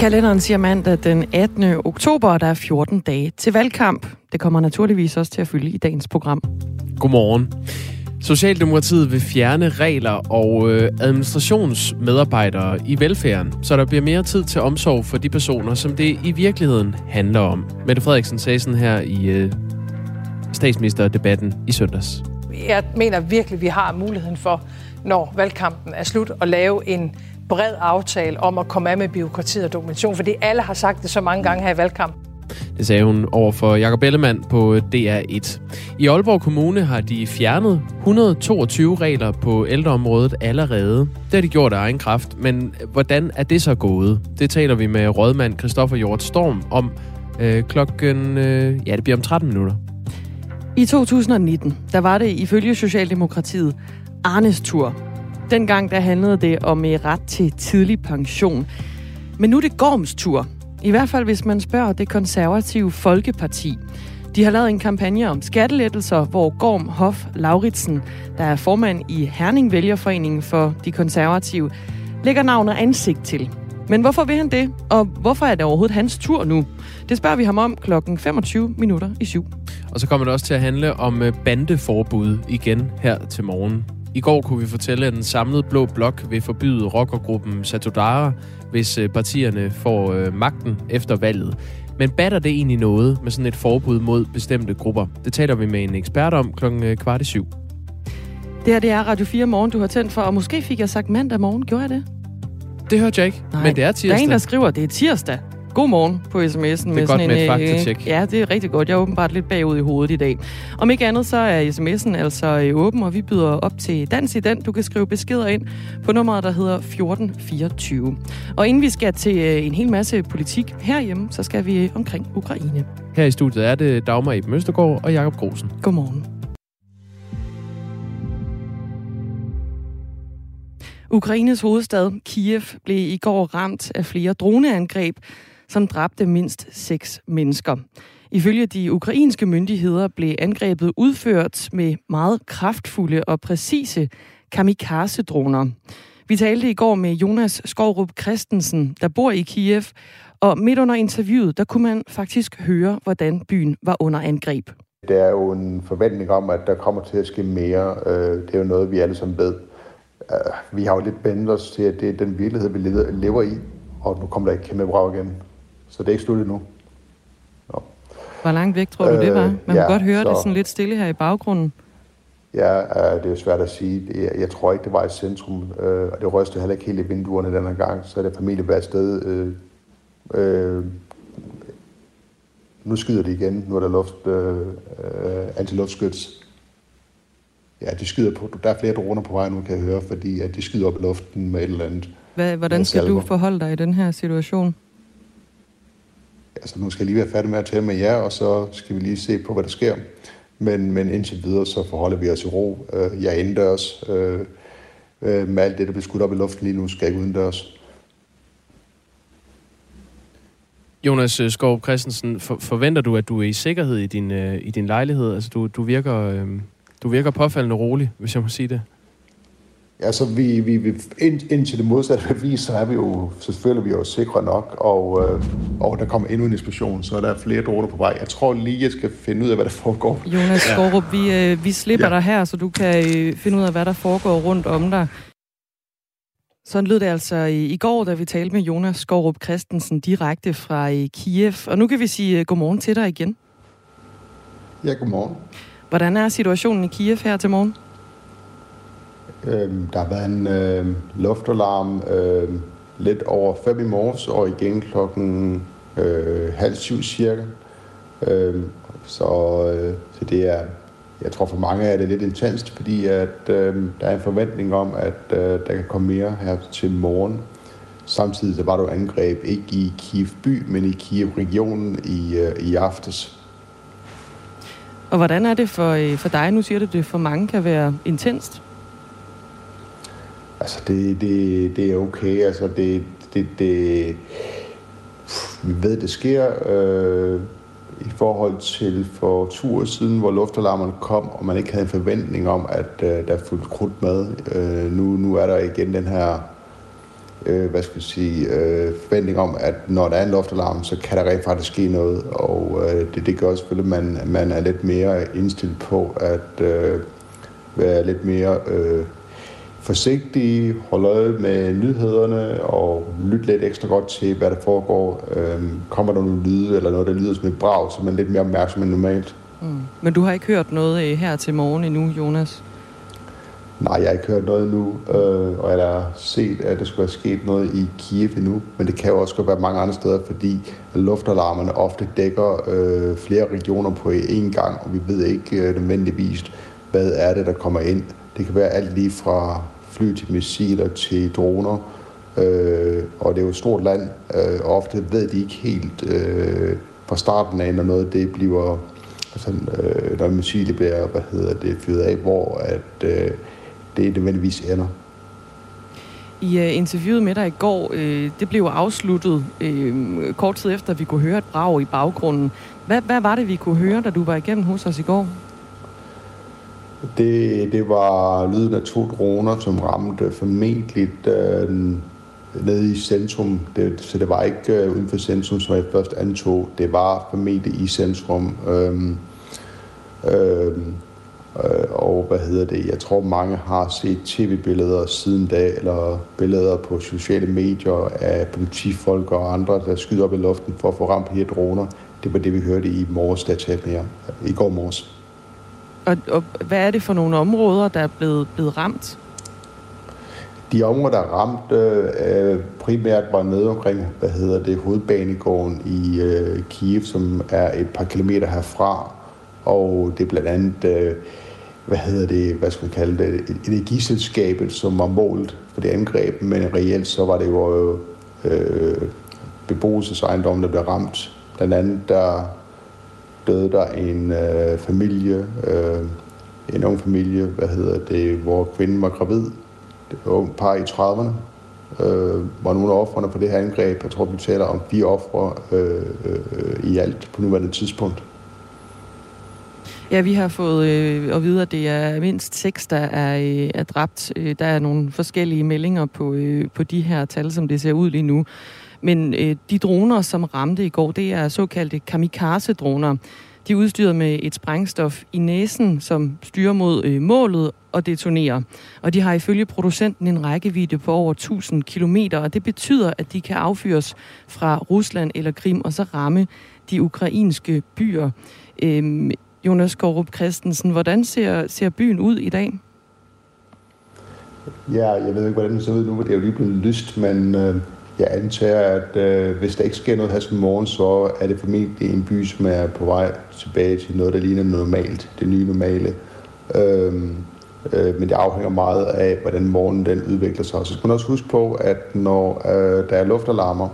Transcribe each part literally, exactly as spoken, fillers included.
Kalenderen siger mandag den attende oktober, og der er fjorten dage til valgkamp. Det kommer naturligvis også til at fylde i dagens program. Godmorgen. Socialdemokratiet vil fjerne regler og øh, administrationsmedarbejdere i velfærden, så der bliver mere tid til omsorg for de personer, som det i virkeligheden handler om. Mette Frederiksen sagde sådan her i øh, statsministerdebatten i søndags. Jeg mener virkelig, vi har muligheden for, når valgkampen er slut, at lave en bred aftale om at komme af med bureaukratiet og dokumentation, fordi alle har sagt det så mange gange her i valgkampen. Det sagde hun over for Jacob Ellemann på D R et. I Aalborg Kommune har de fjernet et hundrede og toogtyve regler på ældreområdet allerede. Det har de gjort af egen kraft, men hvordan er det så gået? Det taler vi med rådmand Christoffer Hjort Storm om øh, klokken... Øh, ja, det bliver om tretten minutter. I to tusind og nitten, der var det ifølge Socialdemokratiet Arnes tur. Dengang der handlede det om ret til tidlig pension. Men nu er det Gorms tur. I hvert fald, hvis man spørger Det Konservative Folkeparti. De har lavet en kampagne om skattelettelser, hvor Gorm Hoff Lauritsen, der er formand i Herning Vælgerforeningen for De Konservative, lægger navn og ansigt til. Men hvorfor vil han det, og hvorfor er det overhovedet hans tur nu? Det spørger vi ham om klokken femogtyve minutter i syv. Og så kommer det også til at handle om bandeforbud igen her til morgen. I går kunne vi fortælle, at den samlede blå blok vil forbyde rockergruppen Satudarah, hvis partierne får øh, magten efter valget. Men batter det egentlig noget med sådan et forbud mod bestemte grupper? Det taler vi med en ekspert om klokken kvart i syv. Det her det er Radio fire morgen, du har tændt for, og måske fik jeg sagt mandag morgen. Gjorde jeg det? Det hørte jeg ikke, nej, men det er tirsdag. Der er en, der skriver, det er tirsdag. God morgen på sms'en. Det er med godt sådan med en, et faktatjek. Ja, det er rigtig godt. Jeg er åbenbart lidt bagud i hovedet i dag. Om ikke andet, så er sms'en altså åben, og vi byder op til Dansiden. Du kan skrive beskeder ind på nummeret, der hedder fjorten fireogtyve. Og inden vi skal til en hel masse politik herhjemme, så skal vi omkring Ukraine. Her i studiet er det Dagmar Eben Møstergaard og Jakob Grosen. God morgen. Ukraines hovedstad Kiev blev i går ramt af flere droneangreb, som dræbte mindst seks mennesker. Ifølge de ukrainske myndigheder blev angrebet udført med meget kraftfulde og præcise kamikaze-droner. Vi talte i går med Jonas Skorup Christensen, der bor i Kiev, og midt under interviewet, der kunne man faktisk høre, hvordan byen var under angreb. Der er jo en forventning om, at der kommer til at ske mere. Det er jo noget, vi alle sammen ved. Vi har jo lidt bændet os til, at det er den virkelighed, vi lever i, og nu kommer der et kæmpe brag igen. Så det er ikke slut endnu. Nå. Hvor langt væk tror du, øh, det var? Man ja, kan godt høre så, det sådan lidt stille her i baggrunden. Ja, øh, det er jo svært at sige. Jeg, jeg tror ikke, det var i centrum, øh, og det rystede heller ikke helt i vinduerne den her gang, så er der familie været sted. Øh, øh, nu skyder de igen, nu er der luft, øh, øh, antiluftskyts. Ja, de skyder på, der er flere droner på vej nu, kan jeg høre, fordi at de skyder op i luften med et eller andet. Hvad, hvordan skal du forholde dig i den her situation? Altså, nu skal jeg lige være færdig med at tale med jer, og så skal vi lige se på, hvad der sker. Men, men indtil videre, så forholder vi os i ro. Jeg er indendørs. Med alt det, der bliver skudt op i luften lige nu, skal jeg ikke udendørs. Jonas Skorup Christensen, for, forventer du, at du er i sikkerhed i din, i din lejlighed? Altså, du, du virker... Øh... Du virker påfaldende rolig, hvis jeg må sige det. Ja, så vi, vi, vi ind, indtil det modsatte bevis, så er vi jo, selvfølgelig vi er jo sikre nok, og, øh, og der kommer endnu en inspektion, så der er flere droner på vej. Jeg tror lige, jeg skal finde ud af, hvad der foregår. Jonas Skorup, ja. vi, øh, vi slipper ja. dig her, så du kan øh, finde ud af, hvad der foregår rundt om dig. Sådan lød det altså i går, da vi talte med Jonas Skorup Christensen direkte fra øh, Kiev. Og nu kan vi sige øh, godmorgen til dig igen. Ja, godmorgen. Hvordan er situationen i Kiev her til morgen? Øhm, der har været en øh, luftalarm øh, lidt over fem i morges, og igen klokken øh, halv syv cirka. Øh, så, øh, så det er, jeg tror for mange er det lidt intenst, fordi at, øh, der er en forventning om, at øh, der kan komme mere her til morgen. Samtidig så var der angreb ikke i Kiev by, men i Kiev-regionen i, øh, i aftes. Og hvordan er det for, for dig? Nu siger du, at det for mange kan være intenst. Altså, det, det, det er okay. Altså, det, det, det, vi ved, det sker øh, i forhold til for to uger siden, hvor luftalarmerne kom, og man ikke havde en forventning om, at øh, der fulgte krudt med. Øh, nu, nu er der igen den her øh, hvad skal jeg sige, øh, forventning om, at når der er en luftalarm, så kan der rent faktisk ske noget, og øh, det, det gør selvfølgelig, at man, man er lidt mere indstillet på at øh, være lidt mere øh, forsigtige, holde øje med nyhederne og lytte lidt ekstra godt til, hvad der foregår. Øh, kommer der nogle lyde eller noget, der lyder som et brag, så man er lidt mere opmærksom end normalt. Mm. Men du har ikke hørt noget her til morgen endnu, Jonas? Nej, jeg har ikke hørt noget endnu, øh, og jeg har set, at der skulle være sket noget i Kiev endnu, men det kan jo også godt være mange andre steder, fordi luftalarmerne ofte dækker øh, flere regioner på én gang, og vi ved ikke øh, nødvendigvis, hvad er det, der kommer ind. Det kan være alt lige fra fly til missiler til droner, øh, og det er jo et stort land, øh, og ofte ved de ikke helt øh, fra starten af, når noget det bliver, altså, øh, når missilet bliver, hvad hedder det, fyret af, hvor at øh, det nødvendigvis ender. I uh, interviewet med dig i går, øh, det blev afsluttet øh, kort tid efter, at vi kunne høre et brag i baggrunden. Hvad, hvad var det, vi kunne høre, da du var igennem hos os i går? Det, det var lyden af to droner, som ramte formentlig øh, nede i centrum. Det, så det var ikke øh, uden for centrum, som jeg først antog. Det var formentlig i centrum. Øh, øh, Og hvad hedder det? Jeg tror, mange har set tv-billeder siden da, eller billeder på sociale medier af politifolk og andre, der skyder op i luften for at få ramt her droner. Det var det, vi hørte i morges, der talte mere. I går morges. Og, og hvad er det for nogle områder, der er blevet, blevet ramt? De områder, der er ramt, øh, primært var nede omkring, hvad hedder det, hovedbanegården i øh, Kiev, som er et par kilometer herfra. Og det er blandt andet, øh, hvad hedder det, hvad skal man kalde det, energiselskabet, som var målt for det angreb, men reelt så var det jo øh, beboelsesejendommen, der blev ramt. Blandt andet, der døde der en øh, familie, øh, en ung familie, hvad hedder det, hvor kvinden var gravid. Det var unge par i trediverne, øh, var nogle af ofrene for det her angreb. Jeg tror, vi taler om fire ofre øh, øh, i alt på nuværende tidspunkt. Ja, vi har fået øh, at vide, at det er mindst seks, der er, øh, er dræbt. Øh, der er nogle forskellige meldinger på, øh, på de her tal, som det ser ud lige nu. Men øh, de droner, som ramte i går, det er såkaldte kamikaze-droner. De er udstyret med et sprængstof i næsen, som styrer mod øh, målet og detonerer. Og de har ifølge producenten en rækkevidde på over tusind kilometer, og det betyder, at de kan affyres fra Rusland eller Krim og så ramme de ukrainske byer. Øh, Jonas Skorup Christensen, hvordan ser, ser byen ud i dag? Ja, jeg ved ikke, hvordan den ser ud nu, for det er jo lige blevet lyst, men øh, jeg antager, at øh, hvis der ikke sker noget her som morgen, så er det formentlig en by, som er på vej tilbage til noget, der ligner normalt, det nye normale. Øh, øh, men det afhænger meget af, hvordan morgenen den udvikler sig. Så skal man også huske på, at når øh, der er luftalarmer,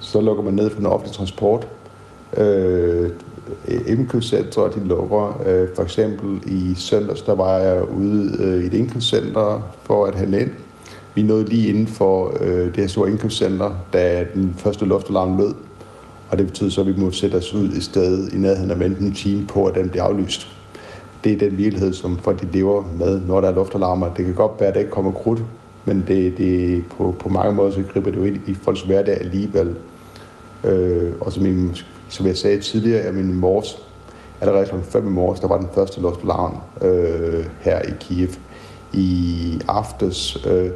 så lukker man ned for den offentlige transport. Øh, indkøbscentre, de lukker. For eksempel i søndags, der var jeg ude i et indkøbscenter for at handle ind. Vi nåede lige inden for det her store indkøbscenter, da den første luftalarm lød. Og det betød så, at vi måtte sætte os ud i stedet i nærheden og vente en time på, at den bliver aflyst. Det er den virkelighed, som folk de lever med, når der er luftalarmer. Det kan godt være, at der ikke kommer krudt, men det, det, på, på mange måder så griber det jo ind i folks hverdag alligevel. Øh, og som i Som jeg sagde tidligere, at min morges, allerede kl. fem i morges, der var den første luftalarm øh, her i Kiev. I aftes, øh,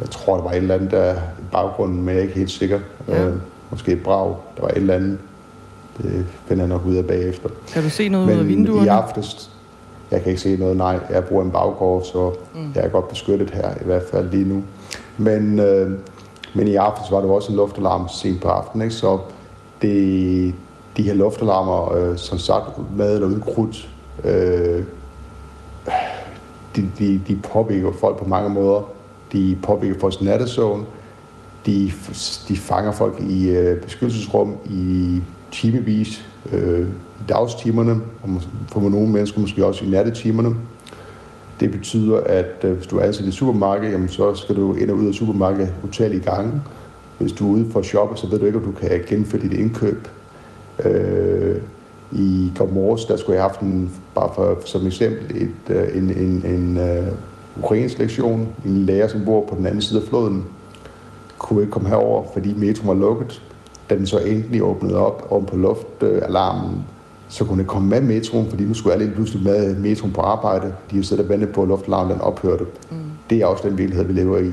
jeg tror, der var et eller andet der i baggrunden, men jeg er ikke helt sikker. Ja. Øh, måske et brag, der var et eller andet. Det finder jeg nok ud af bagefter. Kan du se noget men ud af vinduerne? I aftes, jeg kan ikke se noget, nej. Jeg bruger en baggård, så mm. jeg er godt beskyttet her, i hvert fald lige nu. Men... Øh, Men i aften var der også en luftalarm sent på aftenen, ikke? Så det, de her luftalarmer, øh, som sagt, med eller uden krudt, øh, de, de, de påvirker folk på mange måder. De påvirker folks nattesøvn, de, de fanger folk i øh, beskyttelsesrum i timevis, øh, i dagstimerne, og for nogle mennesker måske også i nattetimerne. Det betyder, at hvis du er ansat i supermarkedet, jamen så skal du ind og ud af supermarkedet utallige gange. Hvis du er ude for at shoppe, så ved du ikke, om du kan gennemføre dit indkøb. Øh, I går morges, der skulle jeg have haft en, bare for, som eksempel, et, en, en, en, ukrainsk lektion. En lærer, som bor på den anden side af floden, kunne ikke komme herover, fordi metroen var lukket. Da den så endelig åbnede op om på luftalarmen, så kunne den komme med metroen, fordi nu skulle alle pludselig med metroen på arbejde. De havde siddet og ventet på, at luftalarmen ophørte. Mm. Det er også den virkelighed, vi lever i.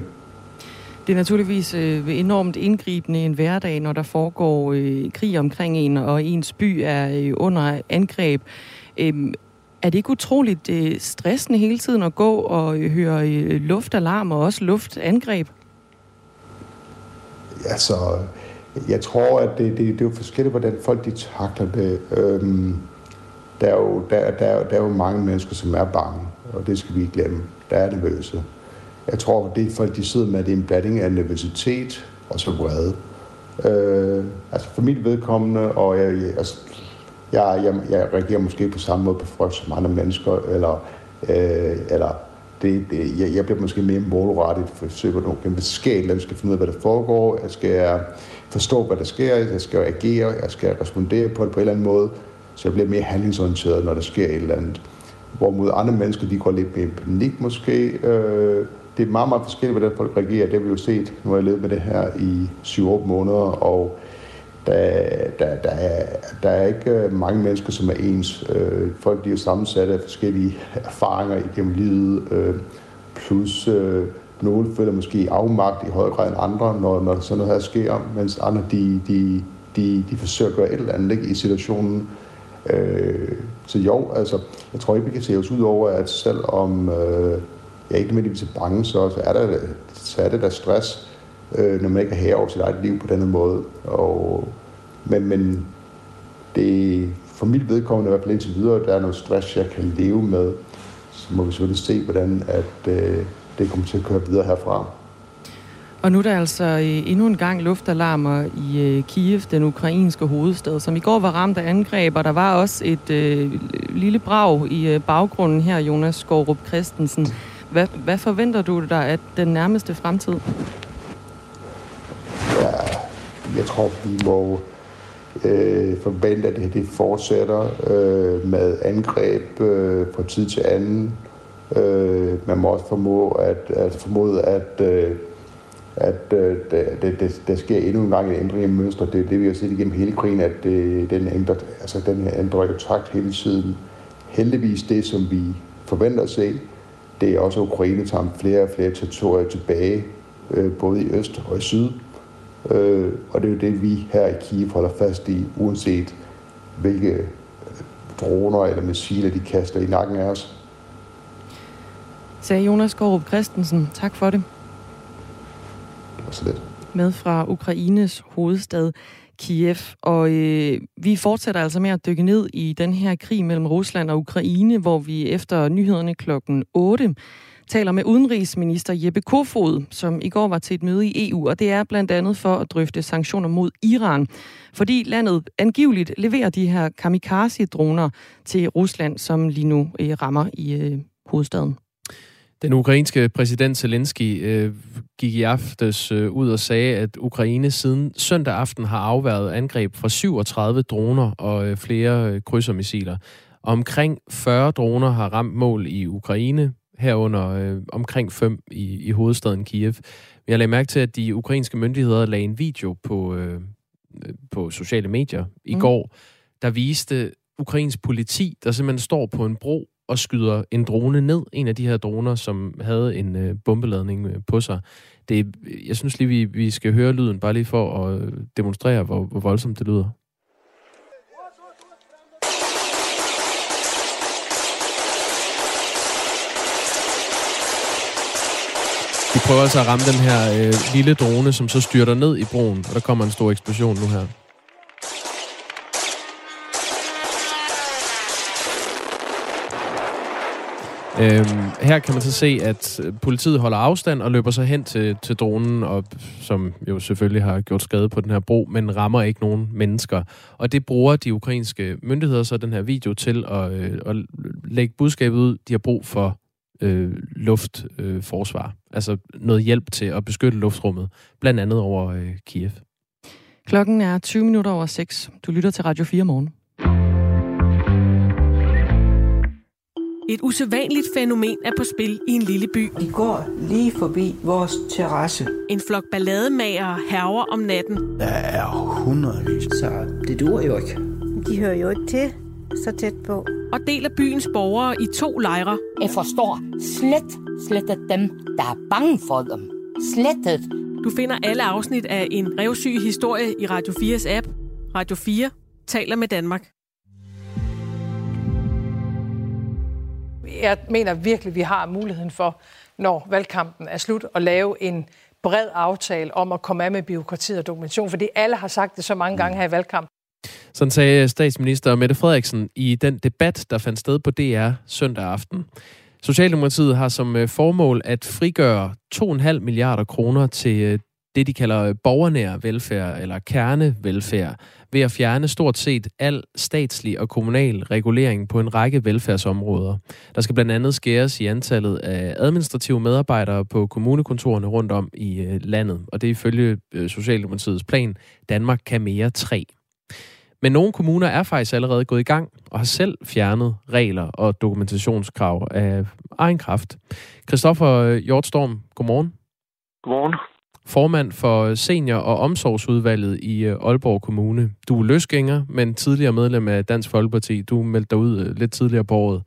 Det er naturligvis enormt indgribende en hverdag, når der foregår krig omkring en, og ens by er under angreb. Er det ikke utroligt stressende hele tiden at gå og høre luftalarm og også luftangreb? Altså, jeg tror, at det, det, det er jo forskelligt, hvordan folk de takler det. Øhm, der, er jo, der, der, der er jo mange mennesker, som er bange, og det skal vi ikke glemme. Der er nervøse. Jeg tror, at det folk de sidder med, det er en blanding af nervøsitet og så vrede. Øh, altså for mit vedkommende, og jeg, altså, jeg, jeg, jeg reagerer måske på samme måde på frygt som andre mennesker, eller, øh, eller det, det, jeg, jeg bliver måske mere målrettet for at se, hvordan det sker, eller jeg skal finde ud af, hvad der foregår, jeg skal forstå, hvad der sker, jeg skal agere, jeg skal respondere på det på en eller anden måde, så jeg bliver mere handlingsorienteret, når der sker et eller andet. Hvorimod andre mennesker, de går lidt mere i panik måske. Øh, Det er meget, meget forskelligt, hvordan folk reagerer. Det har vi jo set. Nu har jeg levet med det her i syv otte måneder, og der, der, der, er, der er ikke mange mennesker, som er ens. Folk de er jo sammensat af forskellige erfaringer igennem livet, plus nogle føler måske afmagt i højere grad end andre, når, når sådan noget her sker, mens andre de, de, de, de forsøger at gøre et eller andet ikke, i situationen. Så jo, altså, jeg tror ikke, vi kan se os ud over, at selvom jeg er ikke nødvendigvis bange, så, så, er der, så er det der stress, øh, når man ikke er herre over sit eget liv på denne måde. Og, men men det, for mit vedkommende, i hvert fald indtil videre, der er noget stress, jeg kan leve med. Så må vi selvfølgelig se, hvordan at, øh, det kommer til at køre videre herfra. Og nu er der altså endnu en gang luftalarmer i Kiev, den ukrainske hovedstad, som i går var ramt af angreb, og der var også et øh, lille brag i baggrunden her, Jonas Skorup Christensen. Hvad, hvad forventer du dig af den nærmeste fremtid? Ja, jeg tror, vi må øh, forvente, at det, det fortsætter øh, med angreb øh, fra tid til anden. Øh, man må også formode, at, altså formode, at, øh, at øh, det, det, der sker endnu en gang en ændring i mønstre. Det er det, vi har set igennem hele krigen, at det, den ændrer altså, jo takt hele tiden. Heldigvis det, som vi forventer at se, det er også, at Ukraine tager flere og flere territorier tilbage, øh, både i øst og i syd. Øh, og det er jo det, vi her i Kiev holder fast i, uanset hvilke droner eller missiler, de kaster i nakken af os. Sagde Jonas Skorup Christensen. Tak for det. Det var så lidt. Med fra Ukraines hovedstad Kiev. Og øh, vi fortsætter altså med at dykke ned i den her krig mellem Rusland og Ukraine, hvor vi efter nyhederne klokken otte taler med udenrigsminister Jeppe Kofoed, som i går var til et møde i E U, og det er blandt andet for at drøfte sanktioner mod Iran, fordi landet angiveligt leverer de her kamikaze-droner til Rusland, som lige nu øh, rammer i øh, hovedstaden. Den ukrainske præsident Zelensky øh, gik i aftes øh, ud og sagde, at Ukraine siden søndag aften har afværget angreb fra syvogtredive droner og øh, flere øh, krydsermissiler. Omkring fyrre droner har ramt mål i Ukraine, herunder øh, omkring fem i, i hovedstaden Kiev. Jeg lagde mærke til, at de ukrainske myndigheder lagde en video på, øh, på sociale medier i mm. går, der viste ukrainsk politi, der simpelthen står på en bro og skyder en drone ned, en af de her droner, som havde en øh, bombeladning øh, på sig. Det, jeg synes lige, vi, vi skal høre lyden, bare lige for at øh, demonstrere, hvor, hvor voldsomt det lyder. Vi prøver altså at ramme den her øh, lille drone, som så styrter ned i broen, og der kommer en stor eksplosion nu her. Øhm, her kan man så se, at politiet holder afstand og løber så hen til, til dronen, og, som jo selvfølgelig har gjort skade på den her bro, men rammer ikke nogen mennesker. Og det bruger de ukrainske myndigheder så den her video til at, øh, at lægge budskabet ud, de har brug for øh, luftforsvar. Øh, altså noget hjælp til at beskytte luftrummet, blandt andet over øh, Kiev. Klokken er tyve minutter over seks. Du lytter til Radio fire morgen. Et usædvanligt fænomen er på spil i en lille by. De går lige forbi vores terrasse. En flok ballademagere hærger om natten. Der er hundredvis, så det duer jo ikke. De hører jo ikke til så tæt på. Og deler byens borgere i to lejre. Jeg forstår slet, slet dem, der er bange for dem. Slettet. Du finder alle afsnit af En revsyg historie i Radio fires app. Radio fire taler med Danmark. Jeg mener virkelig, vi har muligheden for, når valgkampen er slut, at lave en bred aftale om at komme af med bureaukrati og dokumentation, fordi alle har sagt det så mange gange her i valgkampen. Sådan sagde statsminister Mette Frederiksen i den debat, der fandt sted på D R søndag aften. Socialdemokratiet har som formål at frigøre to komma fem milliarder kroner til det, de kalder borgernær velfærd eller kernevelfærd, ved at fjerne stort set al statslig og kommunal regulering på en række velfærdsområder. Der skal blandt andet skæres i antallet af administrative medarbejdere på kommunekontorerne rundt om i landet, og det er ifølge Socialdemokratiets plan Danmark kan mere tre. Men nogle kommuner er faktisk allerede gået i gang og har selv fjernet regler og dokumentationskrav af egen kraft. Christoffer Hjort Storm, godmorgen. Godmorgen. Formand for senior- og omsorgsudvalget i Aalborg Kommune. Du er løsgænger, men tidligere medlem af Dansk Folkeparti. Du meldte dig ud lidt tidligere på året.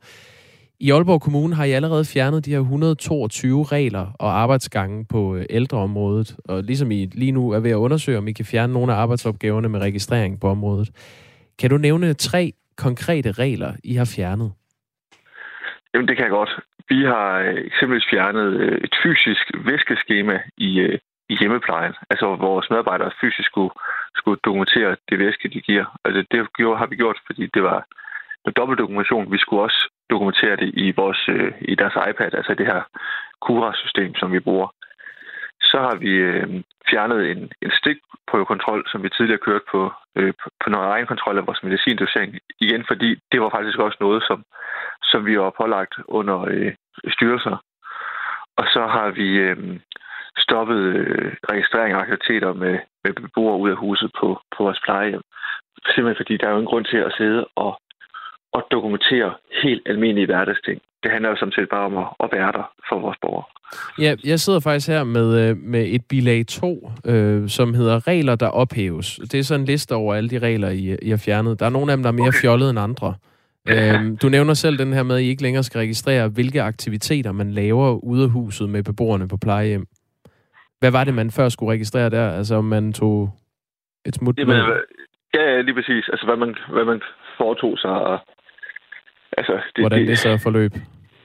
I Aalborg Kommune har I allerede fjernet de her et hundrede og toogtyve regler og arbejdsgange på ældreområdet, og ligesom I lige nu er ved at undersøge, om I kan fjerne nogle af arbejdsopgaverne med registrering på området. Kan du nævne tre konkrete regler, I har fjernet? Jamen, det kan jeg godt. Vi har eksempelvis fjernet et fysisk væskeskema i i hjemmeplejen, altså hvor vores medarbejdere fysisk skulle, skulle dokumentere det væske, de giver. Altså det har vi gjort, fordi det var en dobbelt dokumentation. Vi skulle også dokumentere det i vores øh, i deres iPad, altså det her Cura-system, som vi bruger. Så har vi øh, fjernet en, en stikprøvekontrol, som vi tidligere kørte på, øh, på noget egenkontrol af vores medicindosering. Igen, fordi det var faktisk også noget, som, som vi var pålagt under øh, styrelser. Og så har vi øh, stoppet øh, registrering af aktiviteter med, med beboere ud af huset på, på vores plejehjem. Simpelthen fordi der er jo en grund til at sidde og, og dokumentere helt almindelige hverdagsting. Det handler jo samtidig bare om at, at være der for vores borgere. Ja, jeg sidder faktisk her med, med et bilag to, øh, som hedder regler, der ophæves. Det er sådan en liste over alle de regler, I, I har fjernet. Der er nogle af dem, der er mere fjollede end andre. Øhm, du nævner selv den her med, at I ikke længere skal registrere, hvilke aktiviteter man laver ude af huset med beboerne på plejehjem. Hvad var det, man før skulle registrere der? Altså, om man tog et smut med? Jamen, ja, lige præcis. Altså, hvad man, hvad man foretog sig. Og, altså, det, hvordan det, det så forløb?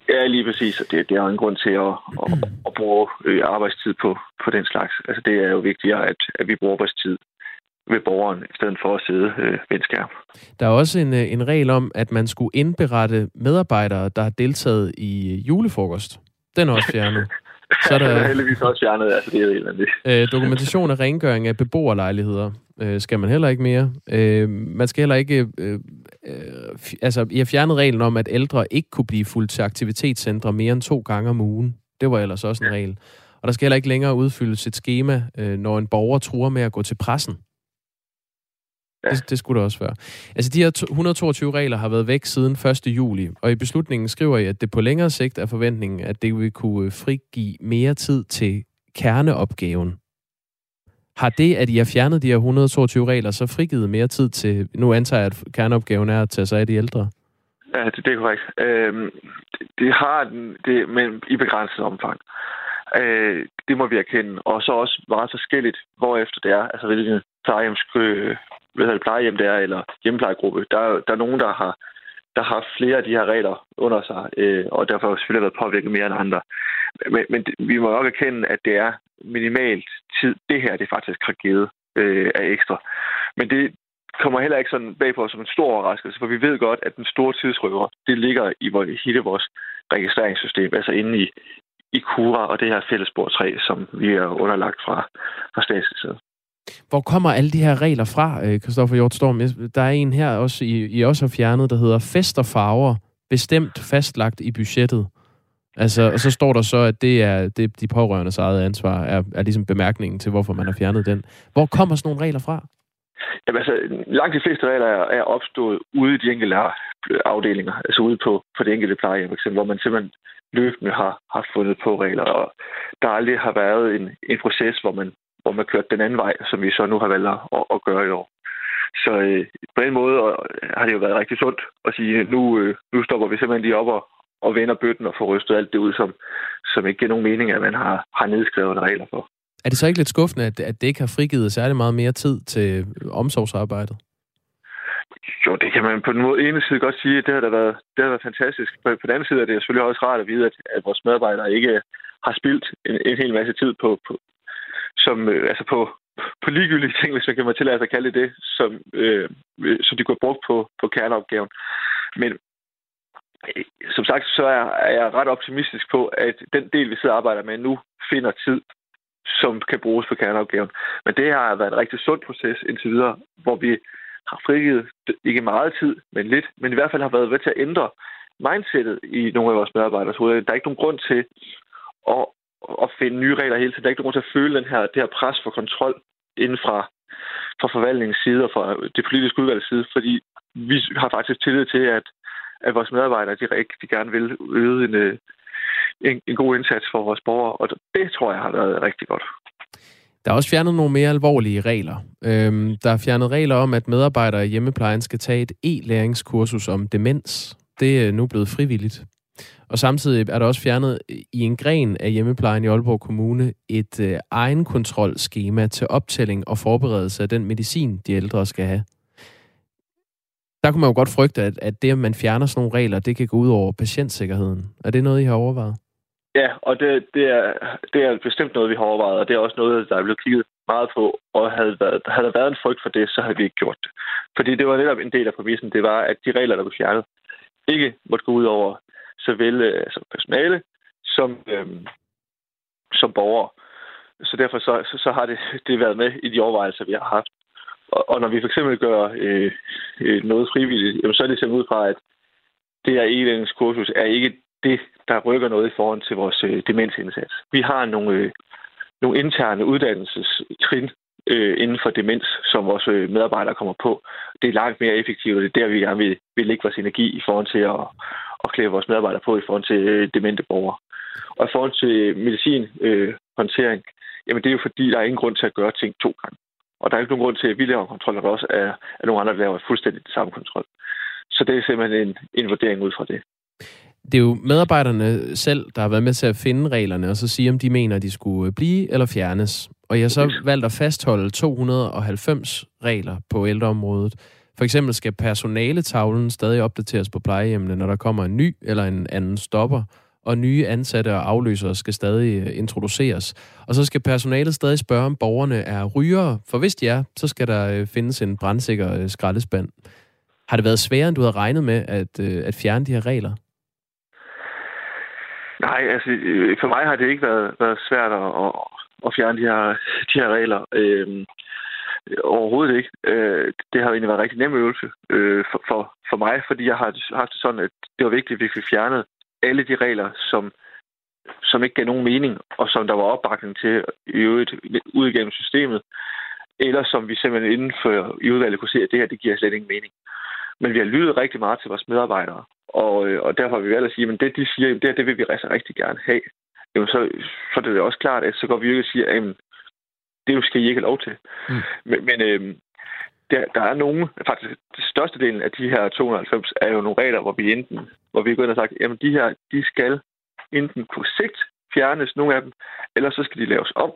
Ja, lige præcis. Det, det er en grund til at, at, at bruge arbejdstid på, på den slags. Altså, det er jo vigtigere, at, at vi bruger arbejdstid ved borgeren, i stedet for at sidde øh, ved en skærm. Der er også en, en regel om, at man skulle indberette medarbejdere, der har deltaget i julefrokost. Den er også fjernet. Så er der, der er heldigvis også fjernet, altså det er helt andet. Øh, dokumentation af rengøring af beboerlejligheder øh, skal man heller ikke mere. Øh, man skal heller ikke... Øh, f- altså, I har fjernet reglen om, at ældre ikke kunne blive fuldt til aktivitetscentre mere end to gange om ugen. Det var ellers også en regel. Og der skal heller ikke længere udfyldes et schema, øh, når en borger truer med at gå til pressen. Ja. Det, det skulle der også være. Altså, de her et hundrede og toogtyve regler har været væk siden første juli, og i beslutningen skriver I, at det på længere sigt er forventningen, at det vil kunne frigive mere tid til kerneopgaven. Har det, at I har fjernet de her et hundrede og toogtyve regler, så frigivet mere tid til... Nu antager jeg, at kerneopgaven er at tage sig af de ældre. Ja, det, det er korrekt. Øhm, det, det har det, men i begrænset omfang. Øh, det må vi erkende. Og så også meget forskelligt, hvorefter det er. Altså, hvilken plejehjemskø... ved plejehjem der eller hjemmeplejegruppe. Der, der er nogen, der har, der har haft flere af de her regler under sig, øh, og derfor har selvfølgelig været påvirket mere end andre. Men, men vi må også erkende, at det er minimalt tid. Det her, det faktisk har givet øh, af ekstra. Men det kommer heller ikke sådan bagpå som en stor overraskelse, for vi ved godt, at den store tidsrøver, det ligger i hele vores registreringssystem, altså inde i, i Cura og det her fællesbord tre, som vi er underlagt fra, fra statslig side. Hvor kommer alle de her regler fra, Christoffer Hjort Storm? Der er en her, også, I, I også har fjernet, der hedder fest og farver, bestemt fastlagt i budgettet. Altså, og så står der så, at det er det, de pårørendes eget ansvar, er, er ligesom bemærkningen til, hvorfor man har fjernet den. Hvor kommer sådan nogle regler fra? Jamen, altså, langt de fleste regler er, er opstået ude i de enkelte afdelinger, altså ude på, på det enkelte plejehjem, for eksempel, hvor man simpelthen løbende har, har fundet på regler, og der aldrig har været en, en proces, hvor man, hvor man kørte den anden vej, som vi så nu har valgt at, at gøre i år. Så øh, på den måde har det jo været rigtig sundt at sige, nu, øh, nu stopper vi simpelthen lige op og, og vender bøtten og får rystet alt det ud, som, som ikke giver nogen mening, at man har, har nedskrevet regler for. Er det så ikke lidt skuffende, at, at det ikke har frigivet særlig meget mere tid til omsorgsarbejdet? Jo, det kan man på den måde ene side godt sige, at det har da været, det har været fantastisk. På, på den anden side er det selvfølgelig også rart at vide, at, at vores medarbejdere ikke har spildt en, en hel masse tid på, på, som, øh, altså på, på ligegyldige ting, hvis man kan man tillade sig at kalde det det, som, øh, som de kunne have brugt på, på kerneopgaven. Men øh, som sagt, så er, er jeg ret optimistisk på, at den del, vi sidder og arbejder med nu, finder tid, som kan bruges på kerneopgaven. Men det har været en rigtig sund proces indtil videre, hvor vi har frigivet ikke meget tid, men lidt, men i hvert fald har været ved til at ændre mindsetet i nogle af vores medarbejderes hoveder. Der er ikke nogen grund til at, at finde nye regler hele tiden. Der er ikke nogen grund til at føle den her, det her pres for kontrol inden fra, fra forvaltningens side og fra det politiske udvalgs side, fordi vi har faktisk tillid til, at, at vores medarbejdere de rigtig gerne vil øge en En, en god indsats for vores borgere, og det tror jeg har været rigtig godt. Der er også fjernet nogle mere alvorlige regler. Øhm, der er fjernet regler om, at medarbejdere i hjemmeplejen skal tage et e-læringskursus om demens. Det er nu blevet frivilligt. Og samtidig er der også fjernet i en gren af hjemmeplejen i Aalborg Kommune et øh, egenkontrolskema til optælling og forberedelse af den medicin, de ældre skal have. Der kunne man jo godt frygte, at, at det, at man fjerner sådan nogle regler, det kan gå ud over patientsikkerheden. Er det noget, I har overvejet? Ja, og det, det, er, det er bestemt noget, vi har overvejet, og det er også noget, der er blevet kigget meget på, og havde, været, havde der været en frygt for det, så havde vi ikke gjort det. Fordi det var netop en del af præmissen, det var, at de regler, der blev fjernet, ikke måtte gå ud over såvel altså personale som, øhm, som borgere. Så derfor så, så, så har det, det været med i de overvejelser, vi har haft. Og når vi for eksempel gør øh, øh, noget frivilligt, jamen, så er det simpelthen ud fra, at det her e-læringskursus er ikke det, der rykker noget i forhold til vores øh, demensindsats. Vi har nogle, øh, nogle interne uddannelsestrin øh, inden for demens, som vores øh, medarbejdere kommer på. Det er langt mere effektivt, og det er der, vi gerne vil, vil lægge vores energi i forhold til at, at klæde vores medarbejdere på i forhold til øh, demente borgere. Og i forhold til medicinhåndtering, øh, jamen det er jo fordi, der er ingen grund til at gøre ting to gange. Og der er ikke nogen grund til, at vi laver kontrol, og der også er, at nogle andre laver fuldstændig den samme kontrol. Så det er simpelthen en, en vurdering ud fra det. Det er jo medarbejderne selv, der har været med til at finde reglerne, og så sige, om de mener, at de skulle blive eller fjernes. Og jeg så valgt at fastholde to hundrede og halvfems regler på ældreområdet. For eksempel skal personaletavlen stadig opdateres på plejehjemmene, når der kommer en ny eller en anden stopper, og nye ansatte og afløsere skal stadig introduceres. Og så skal personalet stadig spørge, om borgerne er rygere, for hvis de er, så skal der findes en brandsikker skraldespand. Har det været sværere, end du havde regnet med, at, at fjerne de her regler? Nej, altså for mig har det ikke været, været svært at, at fjerne de her, de her regler. Øhm, overhovedet ikke. Øh, det har jo egentlig været en rigtig nem øvelse øh, for, for, for mig, fordi jeg har haft det sådan, at det var vigtigt, at vi fik fjernet alle de regler, som, som ikke gav nogen mening, og som der var opbakning til i øvrigt ud igennem systemet, eller som vi simpelthen inden for i udvalget kunne se, at det her, det giver slet ingen mening. Men vi har lyttet rigtig meget til vores medarbejdere, og, og derfor vil vi ellers sige, at det, de siger, det her, det vil vi altså rigtig gerne have. Jamen, så, så det er det også klart, at så går vi ikke og siger, at det skal I ikke have lov til. Mm. Men, men øh, der, der er nogle, faktisk størstedelen af de her to hundrede og halvfems er jo nogle regler, hvor vi enten hvor vi er gået ind og sagt, jamen de her, de skal enten på sigt fjernes, nogle af dem, eller så skal de laves om.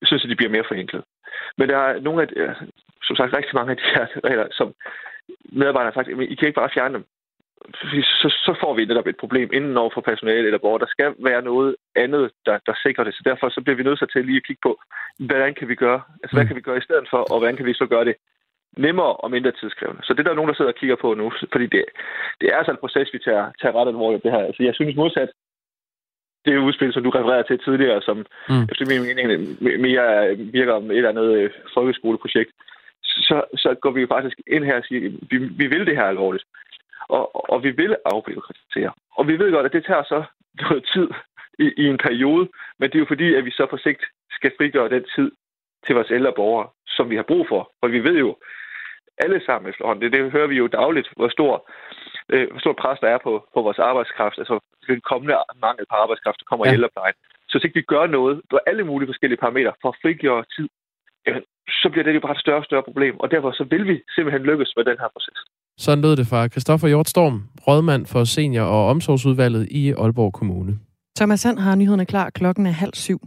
Jeg synes, at de bliver mere forenklet. Men der er nogle af, som sagt, rigtig mange af de her regler, som medarbejdere har sagt, jamen I kan ikke bare fjerne dem. Så, så får vi netop et problem inden over for personale eller borgere. Der skal være noget andet, der, der sikrer det. Så derfor så bliver vi nødt til lige at kigge på, hvordan kan vi gøre, altså hvad kan vi gøre i stedet for, og hvordan kan vi så gøre det nemmere og mindre tidskrævende. Så det der er nogen, der sidder og kigger på nu, fordi det, det er altså en proces, vi tager, tager ret alvorligt det her. Altså, jeg synes modsat det udspil, som du refererede til tidligere, som mm. efter min mening mere virker om et eller andet øh, folkeskoleprojekt, så, så går vi jo faktisk ind her og siger, vi, vi vil det her alvorligt, og, og vi vil afbureaukratisere. Og vi ved godt, at det tager så noget tid i, i en periode, men det er jo fordi, at vi så på sigt skal frigøre den tid til vores ældre borgere, som vi har brug for. Og vi ved jo alle sammen efterhånden, det, det hører vi jo dagligt, hvor stor, øh, hvor stor pres der er på, på vores arbejdskraft, altså den kommende mangel på arbejdskraft, der kommer ja. i ældreplejen. Så hvis ikke vi gør noget på alle mulige forskellige parametre for at frigøre tid, øh, så bliver det jo bare et større og større problem, og derfor så vil vi simpelthen lykkes med den her proces. Sådan lød det fra Christoffer Hjort Storm, rådmand for senior- og omsorgsudvalget i Aalborg Kommune. Thomas Sand har nyhederne klar. Klokken er halv syv.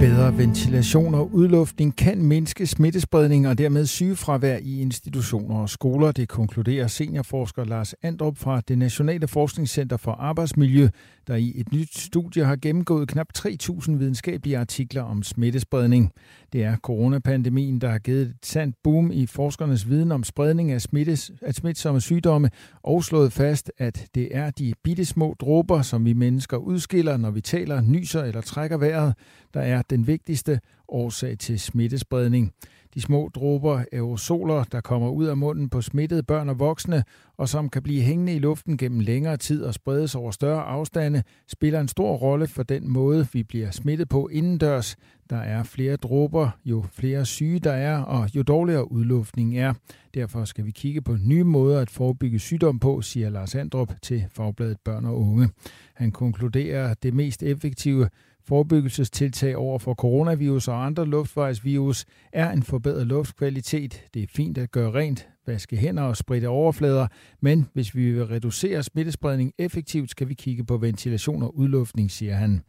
Bedre ventilation og udluftning kan mindske smittespredning og dermed sygefravær i institutioner og skoler. Det konkluderer seniorforsker Lars Andrup fra det Nationale Forskningscenter for Arbejdsmiljø, der i et nyt studie har gennemgået knap tre tusind videnskabelige artikler om smittespredning. Det er coronapandemien, der har givet et sandt boom i forskernes viden om spredning af, smittes, af smitsomme sygdomme og slået fast, at det er de bittesmå dråber, som vi mennesker udskiller, når vi taler, nyser eller trækker vejret, der er den vigtigste årsag til smittespredning. De små dråber aerosoler, der kommer ud af munden på smittede børn og voksne, og som kan blive hængende i luften gennem længere tid og spredes over større afstande, spiller en stor rolle for den måde, vi bliver smittet på indendørs. Der er flere dråber, jo flere syge der er, og jo dårligere udluftning er. Derfor skal vi kigge på nye måder at forebygge sygdom på, siger Lars Andrup til Fagbladet Børn og Unge. Han konkluderer, at det mest effektive forebyggelsestiltag over for coronavirus og andre luftvejsvirus er en forbedret luftkvalitet. Det er fint at gøre rent, vaske hænder og spritte overflader, men hvis vi vil reducere smittespredning effektivt, skal vi kigge på ventilation og udluftning, siger han.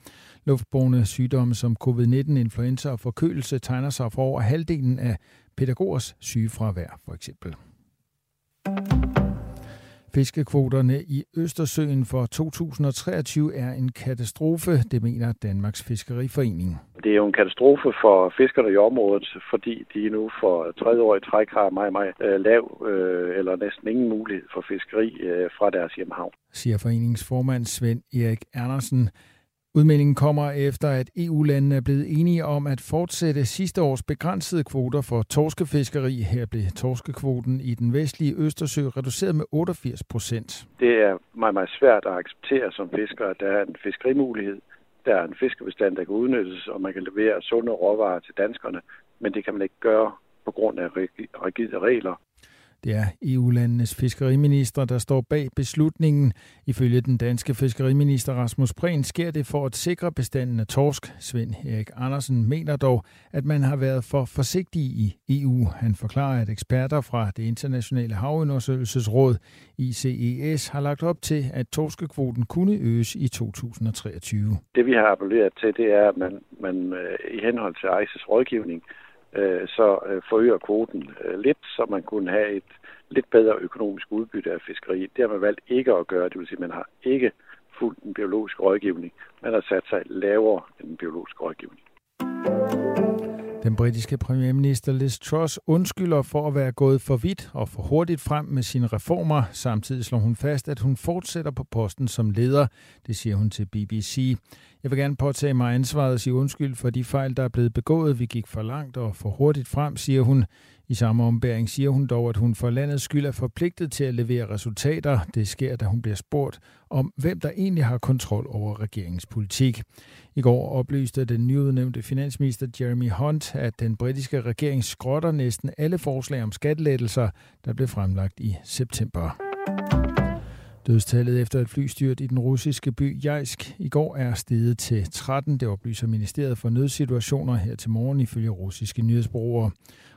Luftbårne sygdomme som covid nitten, influenza og forkølelse tegner sig for over halvdelen af pædagogers sygefravær, for eksempel. Fiskekvoterne i Østersøen for to tusind treogtyve er en katastrofe, det mener Danmarks Fiskeriforening. Det er jo en katastrofe for fiskerne i området, fordi de nu for tredje år i træk har meget, meget lav eller næsten ingen mulighed for fiskeri fra deres hjemhavn, siger foreningens formand Sven-Erik Andersen. Udmeldingen kommer efter, at E U-landene er blevet enige om at fortsætte sidste års begrænsede kvoter for torskefiskeri. Her blev torskekvoten i den vestlige Østersø reduceret med otteogfirs procent. Det er meget, meget svært at acceptere som fisker, at der er en fiskerimulighed, der er en fiskebestand, der kan udnyttes, og man kan levere sunde råvarer til danskerne, men det kan man ikke gøre på grund af rigide regler. Det er E U-landenes fiskeriminister, der står bag beslutningen. Ifølge den danske fiskeriminister Rasmus Prehn sker det for at sikre bestanden af torsk. Sven-Erik Andersen mener dog, at man har været for forsigtig i E U. Han forklarer, at eksperter fra det internationale havundersøgelsesråd I C E S har lagt op til, at torskekvoten kunne øges i to tusind treogtyve. Det vi har appelleret til, det er, at man, man i henhold til I C E S rådgivning så forøger kvoten lidt, så man kunne have et lidt bedre økonomisk udbytte af fiskeri. Det har man valgt ikke at gøre, det vil sige, at man har ikke fulgt den biologiske rådgivning, man har sat sig lavere end den biologiske rådgivning. Den britiske premierminister Liz Truss undskylder for at være gået for vidt og for hurtigt frem med sine reformer. Samtidig slår hun fast, at hun fortsætter på posten som leder. Det siger hun til B B C. Jeg vil gerne påtage mig ansvaret og sige undskyld for de fejl, der er blevet begået. Vi gik for langt og for hurtigt frem, siger hun. I samme ombæring siger hun dog, at hun for landets skyld er forpligtet til at levere resultater. Det sker, da hun bliver spurgt om, hvem der egentlig har kontrol over regeringens politik. I går oplyste den nyudnævnte finansminister Jeremy Hunt, at den britiske regering skrotter næsten alle forslag om skattelettelser, der blev fremlagt i september. Dødstallet efter et flystyrt i den russiske by Jejsk i går er steget til tretten. Det oplyser Ministeriet for Nødsituationer her til morgen ifølge russiske nyhedsbureauer.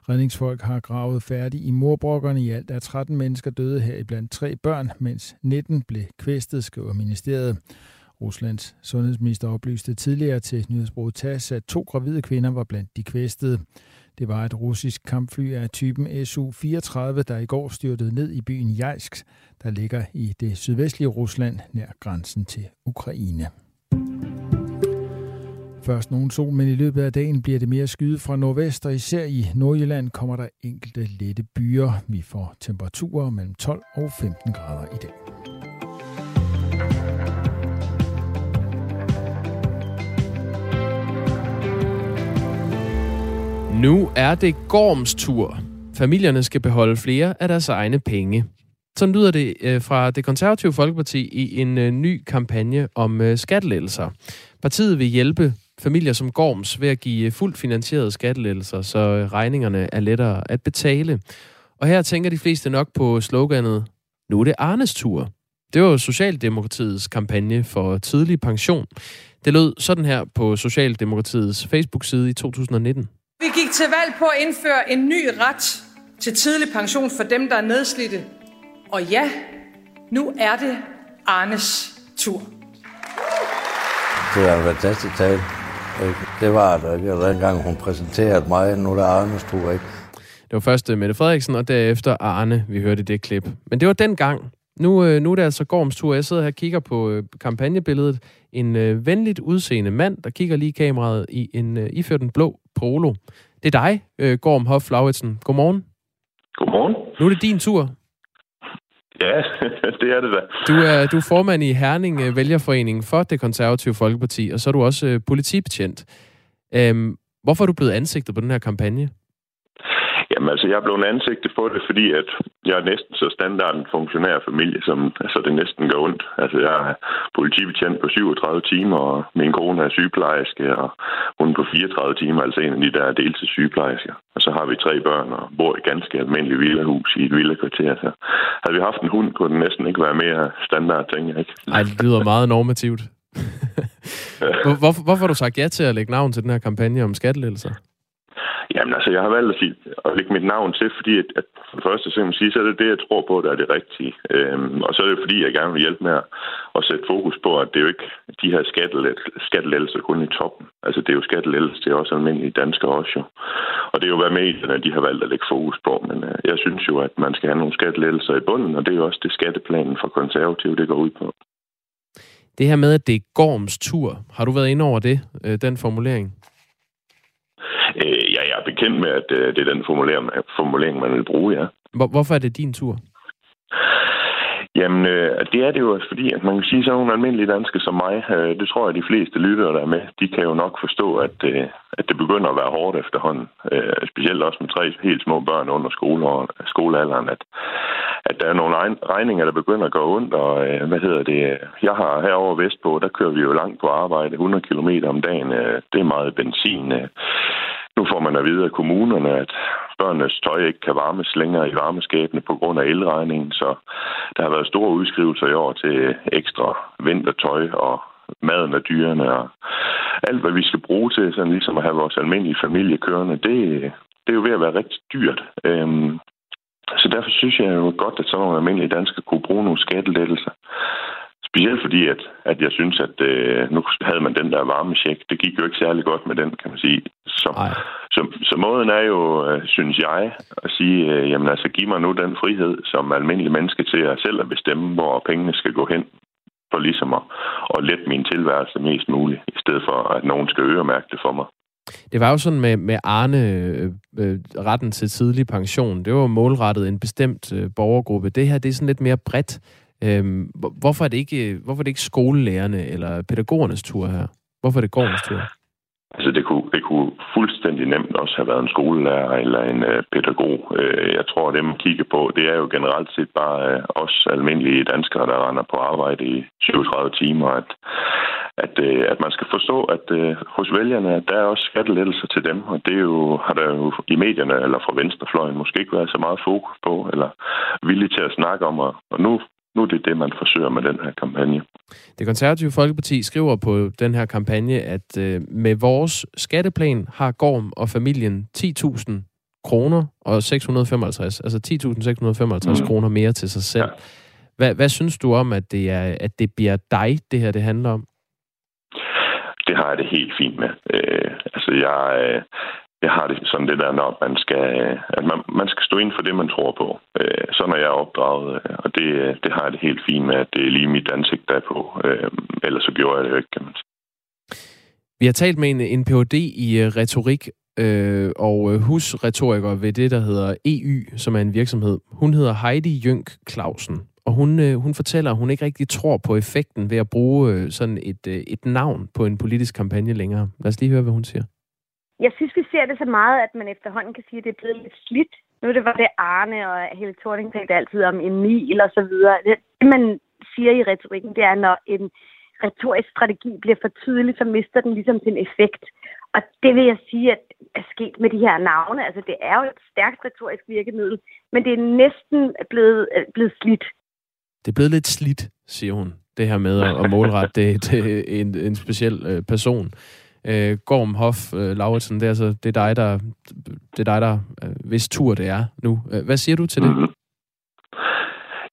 Redningsfolk har gravet færdig i murbrokkerne. I alt er tretten mennesker døde, heriblandt tre børn, mens nitten blev kvæstet, skriver ministeriet. Ruslands sundhedsminister oplyste tidligere til nyhedsbureauet TASS, at to gravide kvinder var blandt de kvæstede. Det var et russisk kampfly af typen S U fireogtredive, der i går styrtede ned i byen Jejsk, der ligger i det sydvestlige Rusland nær grænsen til Ukraine. Først nogen sol, men i løbet af dagen bliver det mere skyet fra nordvest, og især i Nordjylland kommer der enkelte lette byer. Vi får temperaturer mellem tolv og femten grader i dag. Nu er det Gorms tur. Familierne skal beholde flere af deres egne penge. Sådan lyder det øh, fra Det Konservative Folkeparti i en øh, ny kampagne om øh, skattelettelser. Partiet vil hjælpe familier som Gorms ved at give fuldt finansierede skattelettelser, så øh, regningerne er lettere at betale. Og her tænker de fleste nok på sloganet, nu er det Arnes tur. Det var Socialdemokratiets kampagne for tidlig pension. Det lød sådan her på Socialdemokratiets Facebook-side i to tusind nitten. Vi gik til valg på at indføre en ny ret til tidlig pension for dem, der er nedslidte. Og ja, nu er det Arnes tur. Det var en fantastisk tale. Det var det, dengang hun præsenterede mig, nu er det Arnes tur, ikke? Det var først Mette Frederiksen, og derefter Arne, vi hørte det klip. Men det var dengang. Nu, nu er det altså Gorms tur. Jeg sidder her og kigger på kampagnebilledet. En venligt udseende mand, der kigger lige i kameraet i en iført en blå polo. Det er dig, Gorm Hoff Lauritsen. Godmorgen. Godmorgen. Nu er det din tur. Ja, det er det da. Du er, du er formand i Herning Vælgerforeningen for Det Konservative Folkeparti, og så er du også politibetjent. Øhm, hvorfor er du blevet ansigtet på den her kampagne? Jamen altså, jeg er blevet ansigtet på det, fordi at jeg er næsten så standarden funktionær familie, som altså, det næsten gør ondt. Altså, jeg er politibetjent på syvogtredive timer, og min kone er sygeplejerske, og hun er på fireogtredive timer, altså en af de der er deltidssygeplejersker. Og så har vi tre børn og bor i et ganske almindeligt villahus i et villakvarter. Så havde vi haft en hund, kunne den næsten ikke være mere standard, tænker jeg ikke. Ej, det lyder meget normativt. Hvorfor, hvorfor har du sagt ja til at lægge navn til den her kampagne om skattelettelser? Jamen altså, jeg har valgt at, sige, at lægge mit navn til, fordi at, at for det første, så kan man sige, så er det det, jeg tror på, der er det rigtige. Øhm, og så er det fordi, jeg gerne vil hjælpe med at, at sætte fokus på, at det er jo ikke de her skattelettelser kun i toppen. Altså, det er jo skattelettelser, det er også almindelige danskere også jo. Og det er jo, hvad medierne, de har valgt at lægge fokus på. Men øh, jeg synes jo, at man skal have nogle skattelettelser i bunden, og det er jo også det skatteplanen for konservative, det går ud på. Det her med, at det er Gorms tur, har du været inde over det, øh, den formulering? Øh, ja, jeg er bekendt med, at øh, det er den formulering, formulering, man vil bruge, ja. Hvorfor er det din tur? Jamen, øh, det er det jo, fordi at man kan sige, så nogle almindelige danskere som mig, øh, det tror jeg, de fleste lyttere, der er med, de kan jo nok forstå, at, øh, at det begynder at være hårdt efterhånden. Øh, specielt også med tre helt små børn under skolealderen, at, at der er nogle regninger, der begynder at gå ondt, og øh, hvad hedder det? Jeg har herovre vestpå, der kører vi jo langt på arbejde, hundrede kilometer om dagen. Øh, det er meget benzin. Øh. Nu får man at vide af kommunerne, at børnenes tøj ikke kan varmes længere i varmeskabene på grund af elregningen, så der har været store udskrivelser i år til ekstra vintertøj og maden af dyrene og alt, hvad vi skal bruge til, sådan ligesom at have vores almindelige familie kørende, det, det er jo ved at være rigtig dyrt. Øhm, så derfor synes jeg jo godt, at sådan nogle almindelige danskere kunne bruge nogle skattelettelser. Specielt fordi, at, at jeg synes, at øh, nu havde man den der varmecheck. Det gik jo ikke særlig godt med den, kan man sige. Så, så, så måden er jo, øh, synes jeg, at sige, øh, jamen altså, giv mig nu den frihed som almindelig menneske til at selv at bestemme, hvor pengene skal gå hen, for ligesom at, at lette min tilværelse mest muligt, i stedet for, at nogen skal øremærke det for mig. Det var jo sådan med, med Arne, øh, retten til tidlig pension. Det var målrettet en bestemt øh, borgergruppe. Det her, det er sådan lidt mere bredt. Øhm, hvorfor, er det ikke, hvorfor er det ikke skolelærerne eller pædagogernes tur her? Hvorfor er det Gorms tur? Altså, det kunne, det kunne fuldstændig nemt også have været en skolelærer eller en øh, pædagog. Øh, jeg tror, det man kigger på, det er jo generelt set bare øh, os almindelige danskere, der render på arbejde i syvogtredive timer, at, at, øh, at man skal forstå, at øh, hos vælgerne, at der er også skattelettelser til dem, og det er jo, har der jo i medierne eller fra venstrefløjen måske ikke været så meget fokus på, eller villige til at snakke om, og, og nu Nu er det det, man forsøger med den her kampagne. Det Konservative Folkeparti skriver på den her kampagne, at øh, med vores skatteplan har Gorm og familien ti tusind kroner og seks hundrede femoghalvtreds, altså ti tusind seks hundrede femoghalvtreds mm. kroner mere til sig selv. Ja. Hvad, hvad synes du om, at det, er, at det bliver dig, det her det handler om? Det har jeg det helt fint med. Øh, altså, jeg... Øh Jeg har det sådan det der, når man skal, at man, man skal stå ind for det, man tror på. Sådan er jeg opdraget, og det, det har jeg det helt fint med, at det er lige mit ansigt, der er på. Ellers så gjorde jeg det jo ikke, kan man sige. Vi har talt med en, en P H D i retorik øh, og husretoriker ved det, der hedder E Y, som er en virksomhed. Hun hedder Heidi Jønk Clausen, og hun, øh, hun fortæller, at hun ikke rigtig tror på effekten ved at bruge øh, sådan et, øh, et navn på en politisk kampagne længere. Lad os lige høre, hvad hun siger. Jeg synes, vi ser det så meget, at man efterhånden kan sige, at det er blevet lidt slidt nu det var det Arne og hele Thorning tænkte altid om Emil og så videre. Det, man siger i retorikken, det er, når en retorisk strategi bliver for tydelig, så mister den ligesom sin effekt. Og det vil jeg sige, at er sket med de her navne. Altså, det er jo et stærkt retorisk virkemiddel, men det er næsten blevet, blevet slidt. Det er blevet lidt slidt, siger hun, det her med at målrette det til en, en speciel person. Øh, Gorm Hoff Lauritsen, det er, altså, det er dig, der, det er dig, der hvis tur det er nu. Hvad siger du til det? Mm-hmm.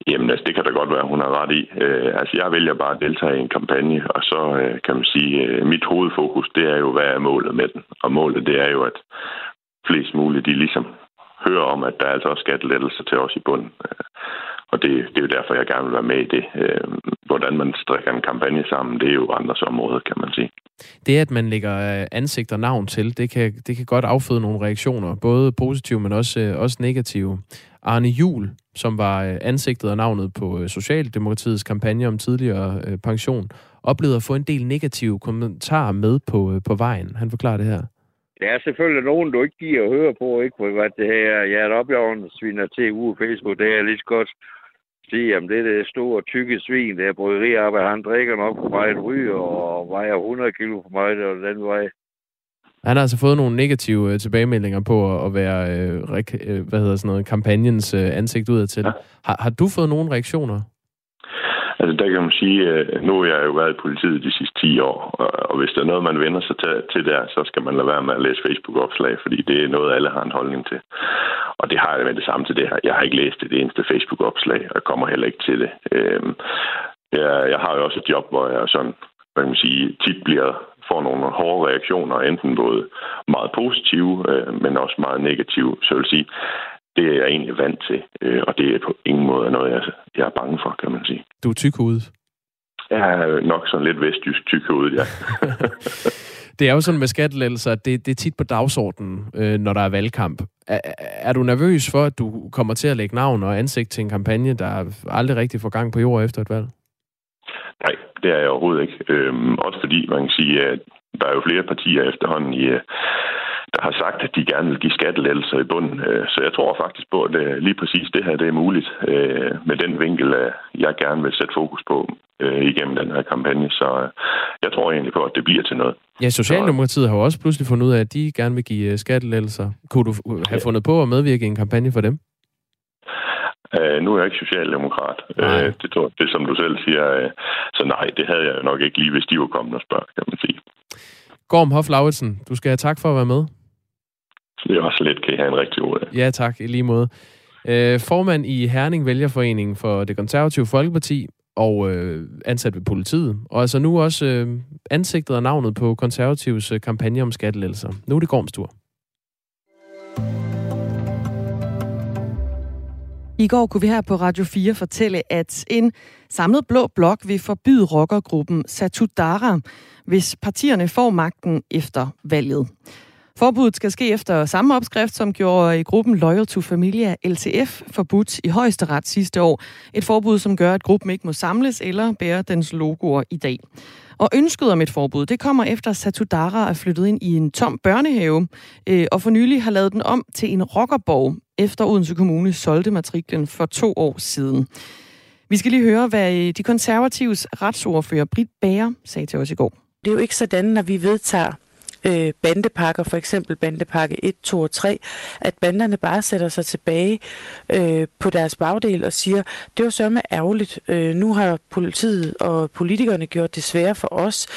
Jamen, altså, det kan da godt være, hun har ret i. Øh, altså, jeg vælger bare at deltage i en kampagne, og så øh, kan man sige, øh, mit hovedfokus, det er jo, hvad er målet med den? Og målet, det er jo, at flest muligt, de ligesom hører om, at der er altså også skattelettelser til os i bunden. Øh, og det, det er jo derfor, jeg gerne vil være med i det. Øh, hvordan man strikker en kampagne sammen, det er jo andres område, kan man sige. Det, at man lægger ansigt og navn til, det kan, det kan godt afføde nogle reaktioner, både positive, men også, også negative. Arne Juhl, som var ansigtet og navnet på Socialdemokratiets kampagne om tidligere pension, oplevede at få en del negative kommentarer med på, på vejen. Han forklarer det her. Der er selvfølgelig nogen, du ikke giver at høre på, ikke? Hvad det her, jeg er opjavnet, sviner til uge på Facebook, det er lidt godt at sige, jamen det der store, tykke svin, der er bryggeriarbejde, han drikker nok på mig et ryg, og vejer hundrede kilo på mig, og den vej. Han har altså fået nogle negative tilbagemeldinger på at være øh, hvad hedder sådan noget, kampagnens øh, ansigt udadtil. Ja. Har, har du fået nogle reaktioner? Altså, der kan man sige, at nu har jeg jo været i politiet de sidste ti år, og hvis der er noget, man vender sig til der, så skal man lade være med at læse Facebook-opslag, fordi det er noget, alle har en holdning til. Og det har jeg med det samme til det her. Jeg har ikke læst det eneste Facebook-opslag, og kommer heller ikke til det. Øhm, jeg, jeg har jo også et job, hvor jeg sådan, hvad kan man sige, tit bliver får nogle hårde reaktioner, enten både meget positive, øh, men også meget negative. Så jeg vil sige, det er jeg egentlig vant til, øh, og det er på ingen måde noget, jeg, jeg er bange for, kan man sige. Du er tykhovedet? Jeg er nok sådan lidt vestjysk tykhovedet, ja. Det er jo sådan med skattelettelser, det, det er tit på dagsordenen, øh, når der er valgkamp. Er, er du nervøs for, at du kommer til at lægge navn og ansigt til en kampagne, der aldrig rigtig får gang på jord efter et valg? Nej, det er jeg overhovedet ikke. Øhm, også fordi, man kan sige, at der er jo flere partier efterhånden, i, der har sagt, at de gerne vil give skattelettelser i bunden. Øh, så jeg tror faktisk på, at det, lige præcis det her det er muligt øh, med den vinkel, jeg gerne vil sætte fokus på øh, igennem den her kampagne. Så øh, jeg tror egentlig på, at det bliver til noget. Ja, Socialdemokratiet har jo også pludselig fundet ud af, at de gerne vil give skattelettelser. Kunne du have fundet på at medvirke i en kampagne for dem? Uh, nu er jeg ikke socialdemokrat. Uh, det, det som du selv siger. Uh, så nej, det havde jeg nok ikke lige, hvis de var kommet og spørg, kan man sige. Gorm Hoff Lauritsen, du skal have tak for at være med. Det er også lidt, kan I have en rigtig god dag. Ja tak, i lige måde. Uh, formand i Herning Vælgerforeningen for Det Konservative Folkeparti og uh, ansat ved politiet. Og altså nu også uh, ansigtet og navnet på Konservatives uh, kampagne om skattelettelser. Nu er det Gorms tur. I går kunne vi her på Radio fire fortælle, at en samlet blå blok vil forbyde rockergruppen Satudarah, hvis partierne får magten efter valget. Forbuddet skal ske efter samme opskrift, som gjorde i gruppen Loyal to Familia L T F forbudt i højesteret sidste år. Et forbud, som gør, at gruppen ikke må samles eller bære dens logoer i dag. Og ønsket om et forbud, det kommer efter Satudarah er flyttet ind i en tom børnehave, og for nylig har lavet den om til en rockerborg, efter Odense Kommune solgte matriklen for to år siden. Vi skal lige høre, hvad de konservatives retsordfører Brit Bager sagde til os i går. Det er jo ikke sådan, når vi vedtager øh, bandepakker, for eksempel bandepakke et, to og tre, at banderne bare sætter sig tilbage øh, på deres bagdel og siger, det var sørme ærgerligt. Øh, nu har politiet og politikerne gjort det svære for os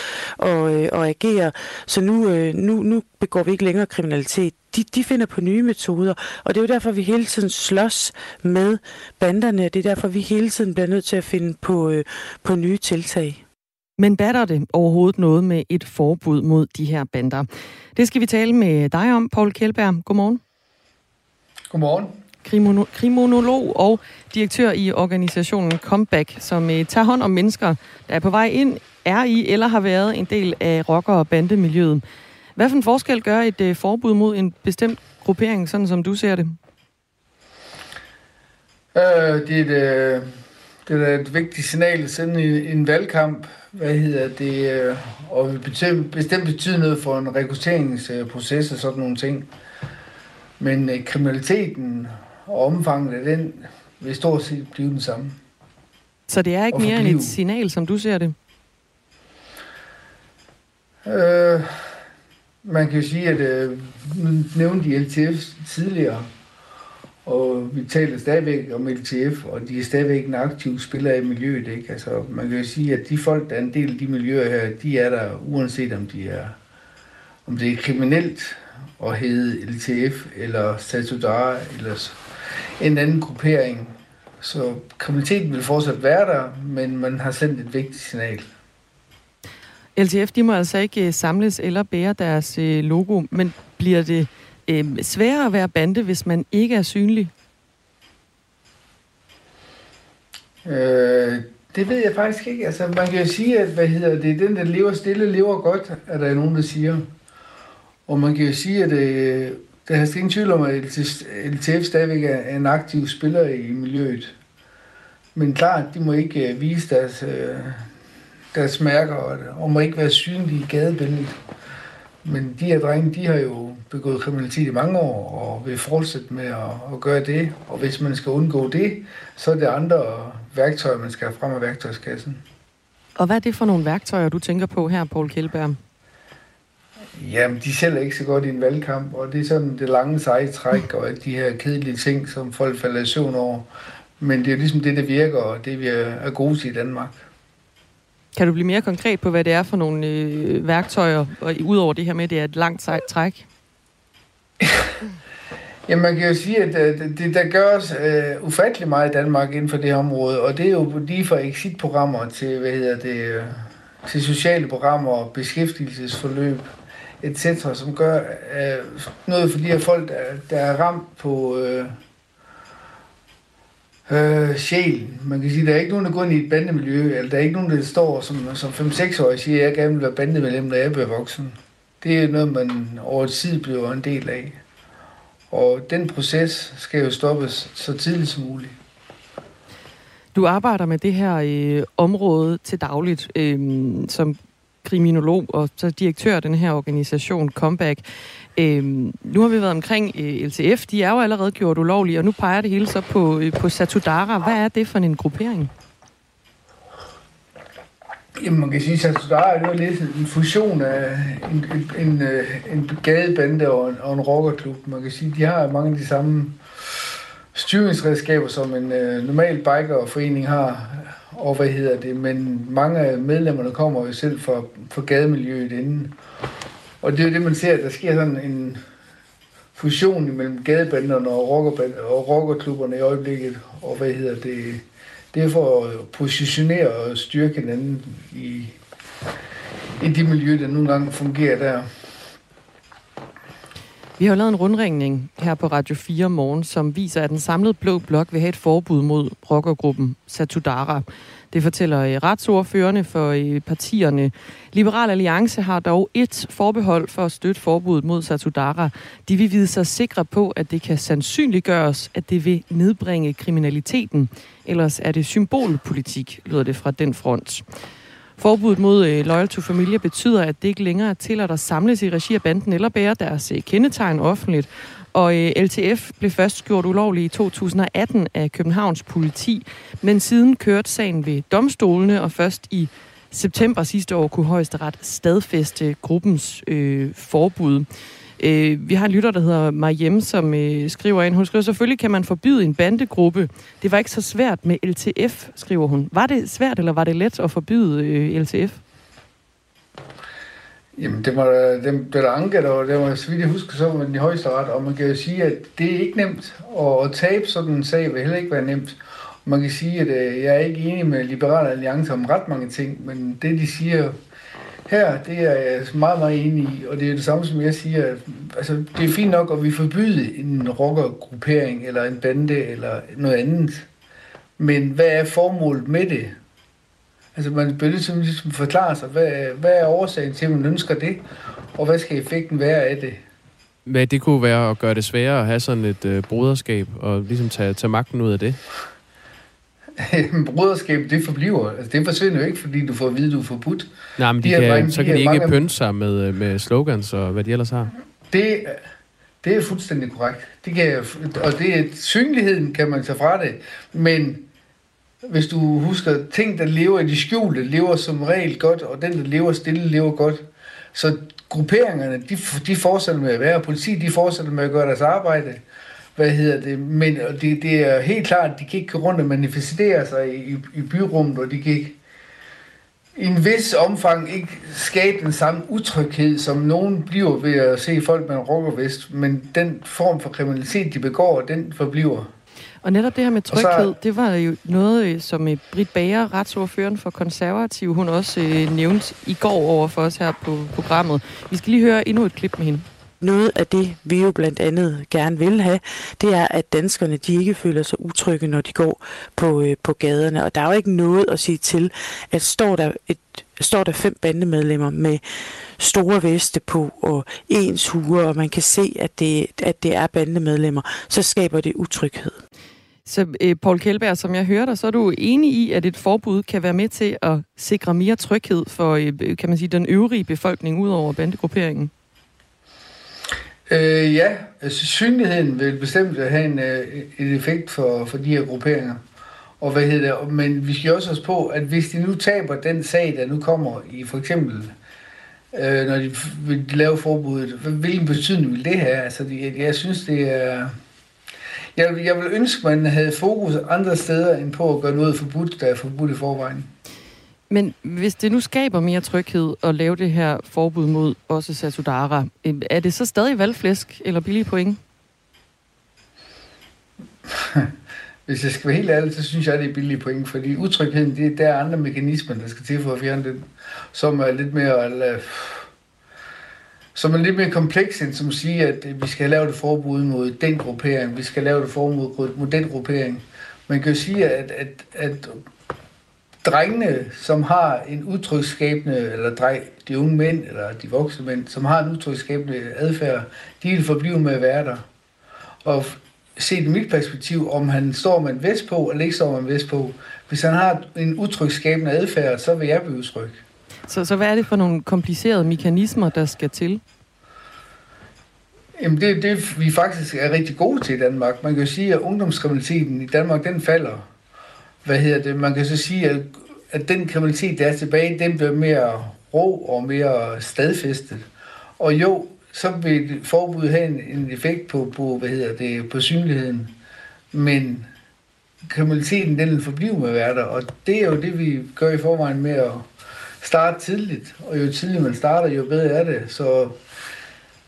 at, øh, at agere, så nu, øh, nu, nu begår vi ikke længere kriminalitet. De, de finder på nye metoder, og det er jo derfor, vi hele tiden slås med banderne, og det er derfor, vi hele tiden bliver nødt til at finde på, øh, på nye tiltag. Men batter det overhovedet noget med et forbud mod de her bander? Det skal vi tale med dig om, Poul Kjellberg. Godmorgen. Godmorgen. Krimono- kriminolog og direktør i organisationen Comeback, som øh, tager hånd om mennesker, der er på vej ind, er i eller har været en del af rocker- og bandemiljøet. Hvad for en forskel gør et øh, forbud mod en bestemt gruppering, sådan som du ser det? Øh, det, er et, øh, det er et vigtigt signal at sende i en valgkamp. Hvad hedder det? Øh, og vil bestemt betyde noget for en rekrutteringsproces øh, og sådan nogle ting. Men øh, kriminaliteten og omfanget af den vil stort set blive den samme. Så det er ikke mere end et signal, som du ser det? Øh, man kan jo sige, at øh, nu nævnte de L T F tidligere, og vi taler stadigvæk om L T F, og de er stadigvæk en aktiv spiller i miljøet, ikke? Altså, man kan jo sige, at de folk, der er en del af de miljøer her, de er der, uanset om de er, om det er kriminelt at hedde L T F, eller Satudarah, eller en anden gruppering. Så kriminaliteten vil fortsat være der, men man har sendt et vigtigt signal. L T F, de må altså ikke samles eller bære deres logo, men bliver det øh, sværere at være bande, hvis man ikke er synlig? Øh, det ved jeg faktisk ikke. Altså, man kan jo sige, at hvad hedder det, den, der lever stille, lever godt, er der nogen, der siger. Og man kan jo sige, at øh, der er ingen tvivl om, at L T F stadigvæk er en aktiv spiller i miljøet. Men klart, de må ikke vise deres, deres mærker, og må ikke være synlige i gadebilledet. Men de her drenge, de har jo begået kriminalitet i mange år, og vil fortsætte med at, at gøre det. Og hvis man skal undgå det, så er det andre værktøjer, man skal have frem af værktøjskassen. Og hvad er det for nogle værktøjer, du tænker på her, Poul Kjellberg? Jamen, de sælger ikke så godt i en valgkamp, og det er sådan det lange seje træk, og de her kedelige ting, som folk falder i søvn over. Men det er jo ligesom det, der virker, og det vi er gode til i Danmark. Kan du blive mere konkret på, hvad det er for nogle øh, værktøjer, og udover det her med, at det er et langt sejt træk? Jamen, man kan jo sige, at det, det der gøres øh, ufattelig meget i Danmark inden for det her område, og det er jo lige fra exit-programmer til, hvad hedder det, øh, til sociale programmer og beskæftigelsesforløb, et cetera, som gør øh, noget for de her folk, der, der er ramt på øh, øh, sjælen. Man kan sige, at der er ikke nogen, der går ind i et bandemiljø, eller der er ikke nogen, der står som, som fem-seks-årige og siger, at jeg gerne vil være bandemedlem, når jeg bliver voksen. Det er noget, man over tid bliver en del af. Og den proces skal jo stoppes så tidligt som muligt. Du arbejder med det her øh, område til dagligt, øh, som kriminolog og så direktør af den her organisation, Comeback. Øhm, nu har vi været omkring øh, L T F. De er jo allerede gjort ulovlige, og nu peger det hele så på, øh, på Satudarah. Hvad er det for en gruppering? Jamen, man kan sige, at Satudarah er lidt en fusion af en, en, en, en gadebande og en, og en rockerklub. Man kan sige, de har mange af de samme styringsredskaber, som en øh, normal bikerforening har, og hvad hedder det, men mange af medlemmerne kommer jo selv fra, fra gademiljøet inden. Og det er jo det, man ser, at der sker sådan en fusion mellem gadebanderne og, rocker- og rockerklubberne i øjeblikket, og hvad hedder det, det er for at positionere og styrke hinanden i, i de miljø, der nogle gange fungerer der. Vi har lavet en rundringning her på Radio fire morgen, som viser, at den samlede blå blok vil have et forbud mod rockergruppen Satudarah. Det fortæller retsordførerne for partierne. Liberal Alliance har dog et forbehold for at støtte forbuddet mod Satudarah. De vil vide sig sikre på, at det kan sandsynliggøres, at det vil nedbringe kriminaliteten. Ellers er det symbolpolitik, lyder det fra den front. Forbuddet mod Loyal to Familia betyder, at det ikke længere er tilladt at samles i regi af banden eller bære deres kendetegn offentligt. Og L T F blev først gjort ulovlig i to tusind atten af Københavns politi, men siden kørte sagen ved domstolene, og først i september sidste år kunne Højesteret stadfæste gruppens øh, forbud. Vi har en lytter, der hedder Mariem, som skriver ind. Hun skriver, selvfølgelig kan man forbyde en bandegruppe. Det var ikke så svært med L T F, skriver hun. Var det svært, eller var det let at forbyde L T F? Jamen, det var der anket, og det var, så vidt jeg husker, så var den i Højesteret. Og man kan jo sige, at det er ikke nemt, og at tabe sådan en sag vil heller ikke være nemt. Man kan sige, at jeg er ikke enig med Liberal Alliance om ret mange ting, men det, de siger her, det er jeg meget, meget enig i, og det er det samme, som jeg siger. Altså, det er fint nok, at vi forbyder en rockergruppering, eller en bande, eller noget andet. Men hvad er formålet med det? Altså, man bliver ligesom forklare sig, hvad, hvad er årsagen til, at man ønsker det, og hvad skal effekten være af det? Hvad det kunne være at gøre det sværere at have sådan et øh, broderskab, og ligesom tage, tage magten ud af det? Broderskabet, det forbliver. Altså, det forsvinder jo ikke, fordi du får at vide, at du er forbudt. Nej, men de de kan, mange, så kan de, de ikke mange pynte sig med, med slogans og hvad de ellers har. Det, Det er fuldstændig korrekt. Det kan, og det er, synligheden kan man tage fra det, men hvis du husker, ting, der lever i de skjulte, lever som regel godt, og den, der lever stille, lever godt. Så grupperingerne, de, de fortsætter med at være, og politiet, de fortsætter med at gøre deres arbejde. Hvad hedder det? Men det, det er helt klart, at de kan ikke gå rundt og manifestere sig i, i byrummet, og de kan ikke i en vis omfang ikke skabe den samme utryghed, som nogen bliver ved at se folk med en rockervest, men den form for kriminalitet, de begår, den forbliver. Og netop det her med tryghed, så, det var jo noget, som Brit Bager, retsordføreren for Konservative, hun også øh, nævnte i går over for os her på programmet. Vi skal lige høre endnu et klip med hende. Noget af det, vi jo blandt andet gerne vil have, det er, at danskerne de ikke føler sig utrygge, når de går på, øh, på gaderne. Og der er jo ikke noget at sige til, at står der, et, står der fem bandemedlemmer med store veste på og ens huer, og man kan se, at det, at det er bandemedlemmer, så skaber det utryghed. Så øh, Poul Kjellberg, som jeg hører dig, så er du enig i, at et forbud kan være med til at sikre mere tryghed for øh, kan man sige, den øvrige befolkning ud over bandegrupperingen? Øh, ja, altså, synligheden vil bestemt have en, en effekt for, for de her grupperinger. Og hvad hedder det? Men vi skal også også på, at hvis de nu taber den sag, der nu kommer i for eksempel, øh, når de vil lave forbuddet, hvilken betydning vil det have? Altså, jeg, jeg synes, det er... Jeg, jeg vil ønske, man havde fokus andre steder end på at gøre noget forbudt, der er forbudt i forvejen. Men hvis det nu skaber mere tryghed at lave det her forbud mod også Satudarah, er det så stadig valgflæsk eller billige point? Hvis jeg skal være helt ærlig, så synes jeg, det er billige point, fordi utrygheden, det er, der er andre mekanismer, der skal til for at fjerne den, som er lidt mere, som er lidt mere kompleks end som at sige, at vi skal lave det forbud mod den gruppering, vi skal lave det forbud mod den gruppering. Man kan jo sige, at, at, at drengene, som har en udtryksskabende, eller dreng, de unge mænd, eller de voksne mænd, som har en udtryksskabende adfærd, de vil forblive med at være der. Og set i mit perspektiv, om han står med en vest på, eller ikke står med en vest på, hvis han har en udtryksskabende adfærd, så vil jeg blive udtryk. Så, så hvad er det for nogle komplicerede mekanismer, der skal til? Jamen det er det, vi faktisk er rigtig gode til i Danmark. Man kan jo sige, at ungdomskriminaliteten i Danmark, den falder. Hvad hedder det? Man kan så sige, at, at den kriminalitet, der er tilbage, den bliver mere rå og mere stadfæstet. Og jo, så vil forbuddet have en, en effekt på, på, hvad hedder det, på synligheden. Men kriminaliteten, den vil forblive med at være der. Og det er jo det, vi gør i forvejen med at starte tidligt. Og jo tidligere man starter, jo bedre er det. Så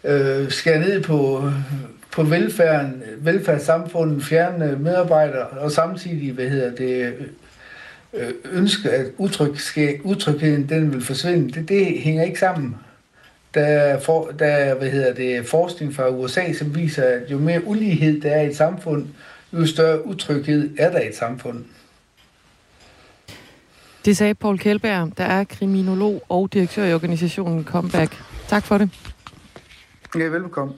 øh, skal jeg ned på... på velfærden, velfærdssamfundet, fjerne medarbejdere, og samtidig, hvad hedder det, ønske, at utryg, utrygheden, den vil forsvinde. Det, det hænger ikke sammen. Der er, for, der er, hvad hedder det, forskning fra U S A, som viser, at jo mere ulighed der er i et samfund, jo større utryghed er der i et samfund. Det sagde Poul Kjellberg, der er kriminolog og direktør i organisationen Comeback. Tak for det. Ja, velbekomme.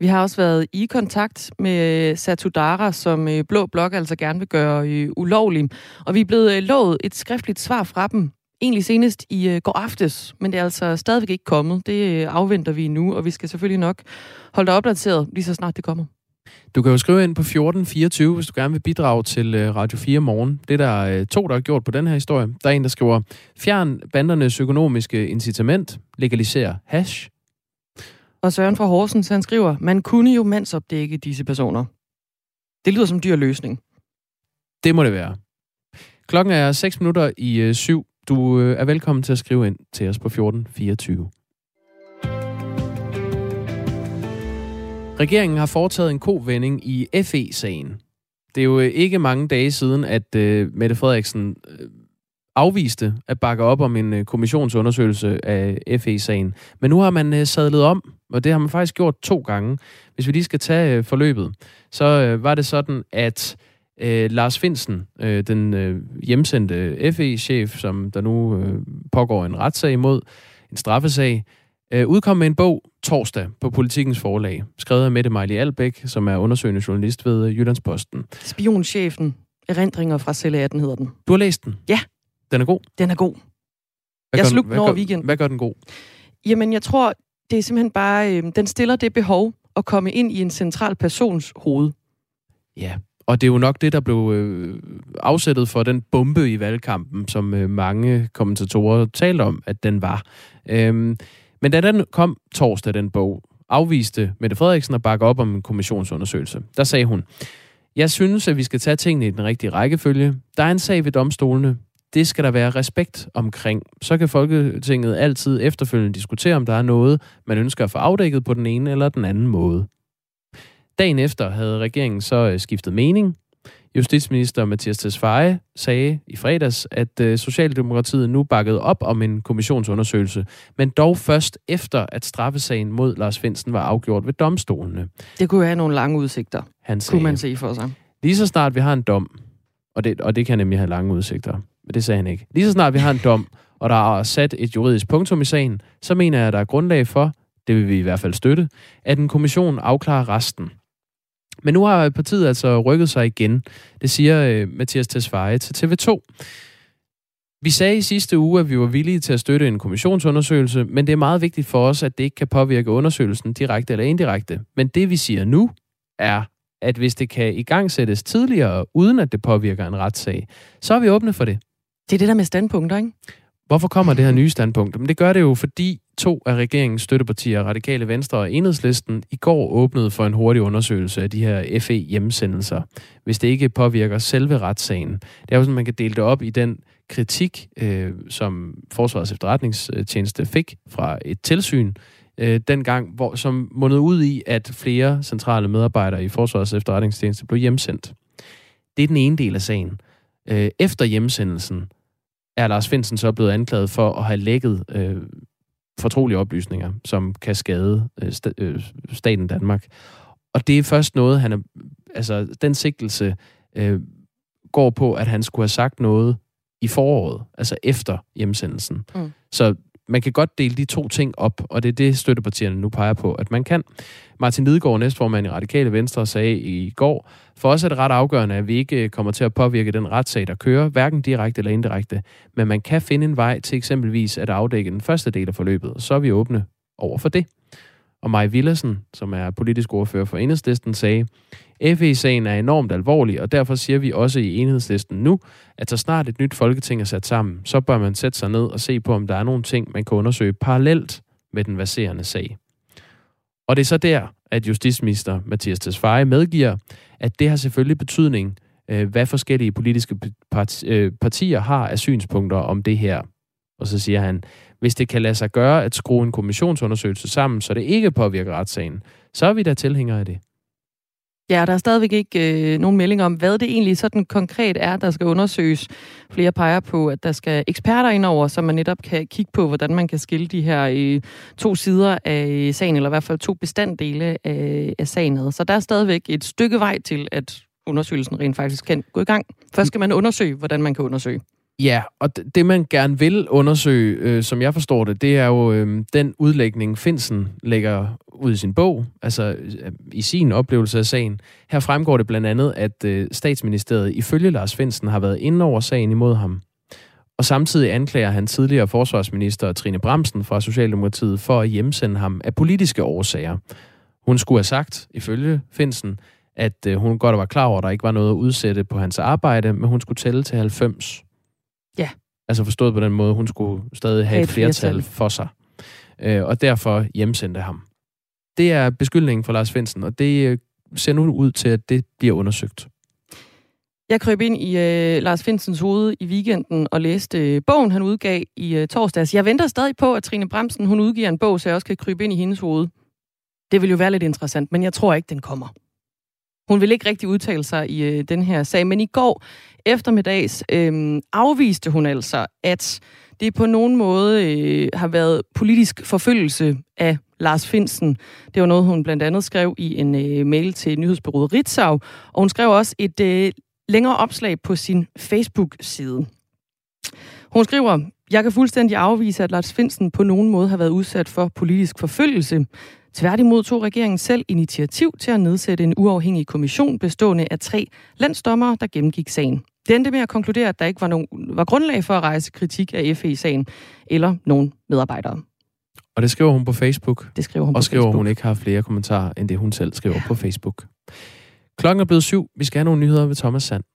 Vi har også været i kontakt med Satudarah, som Blå Blok altså gerne vil gøre ulovlig. Og vi er blevet lovet et skriftligt svar fra dem, egentlig senest i går aftes, men det er altså stadigvæk ikke kommet. Det afventer vi nu, og vi skal selvfølgelig nok holde dig opdateret, lige så snart det kommer. Du kan jo skrive ind på fjorten fireogtyve, hvis du gerne vil bidrage til Radio fire morgen. Det er der to, der har gjort på den her historie. Der er en, der skriver, fjern bandernes økonomiske incitament, legaliser hash. Og Søren fra Horsens, han skriver, man kunne jo mandsopdække disse personer. Det lyder som dyr løsning. Det må det være. Klokken er seks minutter i syv. Du er velkommen til at skrive ind til os på fjorten fireogtyve. Regeringen har foretaget en kovending i F E-sagen. Det er jo ikke mange dage siden, at Mette Frederiksen afviste at bakke op om en kommissionsundersøgelse af F E-sagen. Men nu har man sadlet om, og det har man faktisk gjort to gange. Hvis vi lige skal tage forløbet, så var det sådan, at Lars Finsen, den hjemsendte F E-chef, som der nu pågår en retssag imod, en straffesag, udkom med en bog torsdag på Politikens Forlag, skrevet af Mette Mejli Albæk, som er undersøgende journalist ved Jyllandsposten. Spionchefen, erindringer fra celle atten hedder den. Du har læst den? Ja. Den er god? Den er god. Hvad jeg slugte den over weekenden. Hvad gør den god? Jamen, jeg tror, det er simpelthen bare... Øh, den stiller det behov at komme ind i en central persons hoved. Ja, og det er jo nok det, der blev øh, afsættet for den bombe i valgkampen, som øh, mange kommentatorer talte om, at den var. Øhm, men da den kom torsdag, den bog, afviste Mette Frederiksen at bakke op om en kommissionsundersøgelse. Der sagde hun, jeg synes, at vi skal tage tingene i den rigtige rækkefølge. Der er en sag ved domstolene. Det skal der være respekt omkring. Så kan Folketinget altid efterfølgende diskutere, om der er noget, man ønsker at få afdækket på den ene eller den anden måde. Dagen efter havde regeringen så skiftet mening. Justitsminister Mathias Tesfaye sagde i fredags, at Socialdemokratiet nu bakkede op om en kommissionsundersøgelse, men dog først efter, at straffesagen mod Lars Finsen var afgjort ved domstolene. Det kunne have nogle lange udsigter, han sagde, kunne man se for sig. Lige så snart vi har en dom, og det, og det kan nemlig have lange udsigter, men det sagde han ikke. Lige så snart vi har en dom, og der er sat et juridisk punktum i sagen, så mener jeg, at der er grundlag for, det vil vi i hvert fald støtte, at en kommission afklarer resten. Men nu har partiet altså rykket sig igen. Det siger øh, Mathias Tesfaye til T V to. Vi sagde i sidste uge, at vi var villige til at støtte en kommissionsundersøgelse, men det er meget vigtigt for os, at det ikke kan påvirke undersøgelsen direkte eller indirekte. Men det vi siger nu er, at hvis det kan igangsættes tidligere, uden at det påvirker en retssag, så er vi åbne for det. Det er det der med standpunkter, ikke? Hvorfor kommer det her nye standpunkt? Men det gør det jo, fordi to af regeringens støttepartier, Radikale Venstre og Enhedslisten, i går åbnede for en hurtig undersøgelse af de her F E-hjemsendelser, hvis det ikke påvirker selve retssagen. Det er jo sådan, man kan dele det op i den kritik, øh, som Forsvarets Efterretningstjeneste fik fra et tilsyn øh, dengang, hvor, som mundede ud i, at flere centrale medarbejdere i Forsvarets Efterretningstjeneste blev hjemsendt. Det er den ene del af sagen. Øh, efter hjemsendelsen er Lars Finsen så blevet anklaget for at have lækket øh, fortrolige oplysninger, som kan skade øh, st- øh, staten Danmark. Og det er først noget, han er, altså den sigtelse øh, går på, at han skulle have sagt noget i foråret, altså efter hjemsendelsen. Mm. Så man kan godt dele de to ting op, og det er det, støttepartierne nu peger på, at man kan. Martin Lidegaard, næstformand i Radikale Venstre, sagde i går, for os er det ret afgørende, at vi ikke kommer til at påvirke den retssag, der kører, hverken direkte eller indirekte, men man kan finde en vej til eksempelvis at afdække den første del af forløbet, og så er vi åbne over for det. Og Mai Villadsen, som er politisk ordfører for Enhedslisten, sagde, F E-sagen er enormt alvorlig, og derfor siger vi også i Enhedslisten nu, at så snart et nyt folketing er sat sammen, så bør man sætte sig ned og se på, om der er nogle ting, man kan undersøge parallelt med den verserende sag. Og det er så der, at justitsminister Mathias Tesfaye medgiver, at det har selvfølgelig betydning, hvad forskellige politiske partier har af synspunkter om det her. Og så siger han, hvis det kan lade sig gøre at skrue en kommissionsundersøgelse sammen, så det ikke påvirker retssagen, så er vi da tilhængere af det. Ja, der er stadigvæk ikke øh, nogen melding om, hvad det egentlig sådan konkret er, der skal undersøges. Flere peger på, at der skal eksperter indover, så man netop kan kigge på, hvordan man kan skille de her øh, to sider af sagen, eller i hvert fald to bestanddele af, af sagen ad. Så der er stadigvæk et stykke vej til, at undersøgelsen rent faktisk kan gå i gang. Først skal man undersøge, hvordan man kan undersøge. Ja, og det man gerne vil undersøge, øh, som jeg forstår det, det er jo øh, den udlægning, Finsen lægger ud i sin bog, altså øh, i sin oplevelse af sagen. Her fremgår det blandt andet, at øh, statsministeriet ifølge Lars Finsen har været inde over sagen imod ham. Og samtidig anklager han tidligere forsvarsminister Trine Bremsen fra Socialdemokratiet for at hjemsende ham af politiske årsager. Hun skulle have sagt, ifølge Finsen, at øh, hun godt var klar over, at der ikke var noget at udsætte på hans arbejde, men hun skulle tælle til halvfems. Ja. Altså forstået på den måde, hun skulle stadig have et flertal for sig. Øh, og derfor hjemsendte ham. Det er beskyldningen for Lars Finsen, og det ser nu ud til, at det bliver undersøgt. Jeg krøb ind i øh, Lars Finsens hoved i weekenden og læste øh, bogen, han udgav i øh, torsdags. Jeg venter stadig på, at Trine Bremsen hun udgiver en bog, så jeg også kan krybe ind i hendes hoved. Det vil jo være lidt interessant, men jeg tror ikke, den kommer. Hun vil ikke rigtig udtale sig i øh, den her sag, men i går eftermiddags øh, afviste hun altså, at det på nogen måde øh, har været politisk forfølgelse af Lars Finsen. Det var noget, hun blandt andet skrev i en øh, mail til nyhedsbureauet Ritzau, og hun skrev også et øh, længere opslag på sin Facebook-side. Hun skriver, jeg kan fuldstændig afvise, at Lars Finsen på nogen måde har været udsat for politisk forfølgelse. Tværtimod tog regeringen selv initiativ til at nedsætte en uafhængig kommission bestående af tre landsdommere, der gennemgik sagen. Det endte med at konkludere, at der ikke var, nogen, var grundlag for at rejse kritik af F E-sagen eller nogen medarbejdere. Og det skriver hun på Facebook. Det skriver hun og på skriver, Facebook. Og skriver, hun ikke har flere kommentarer, end det hun selv skriver ja. på Facebook. Klokken er blevet syv. Vi skal have nogle nyheder ved Thomas Sand.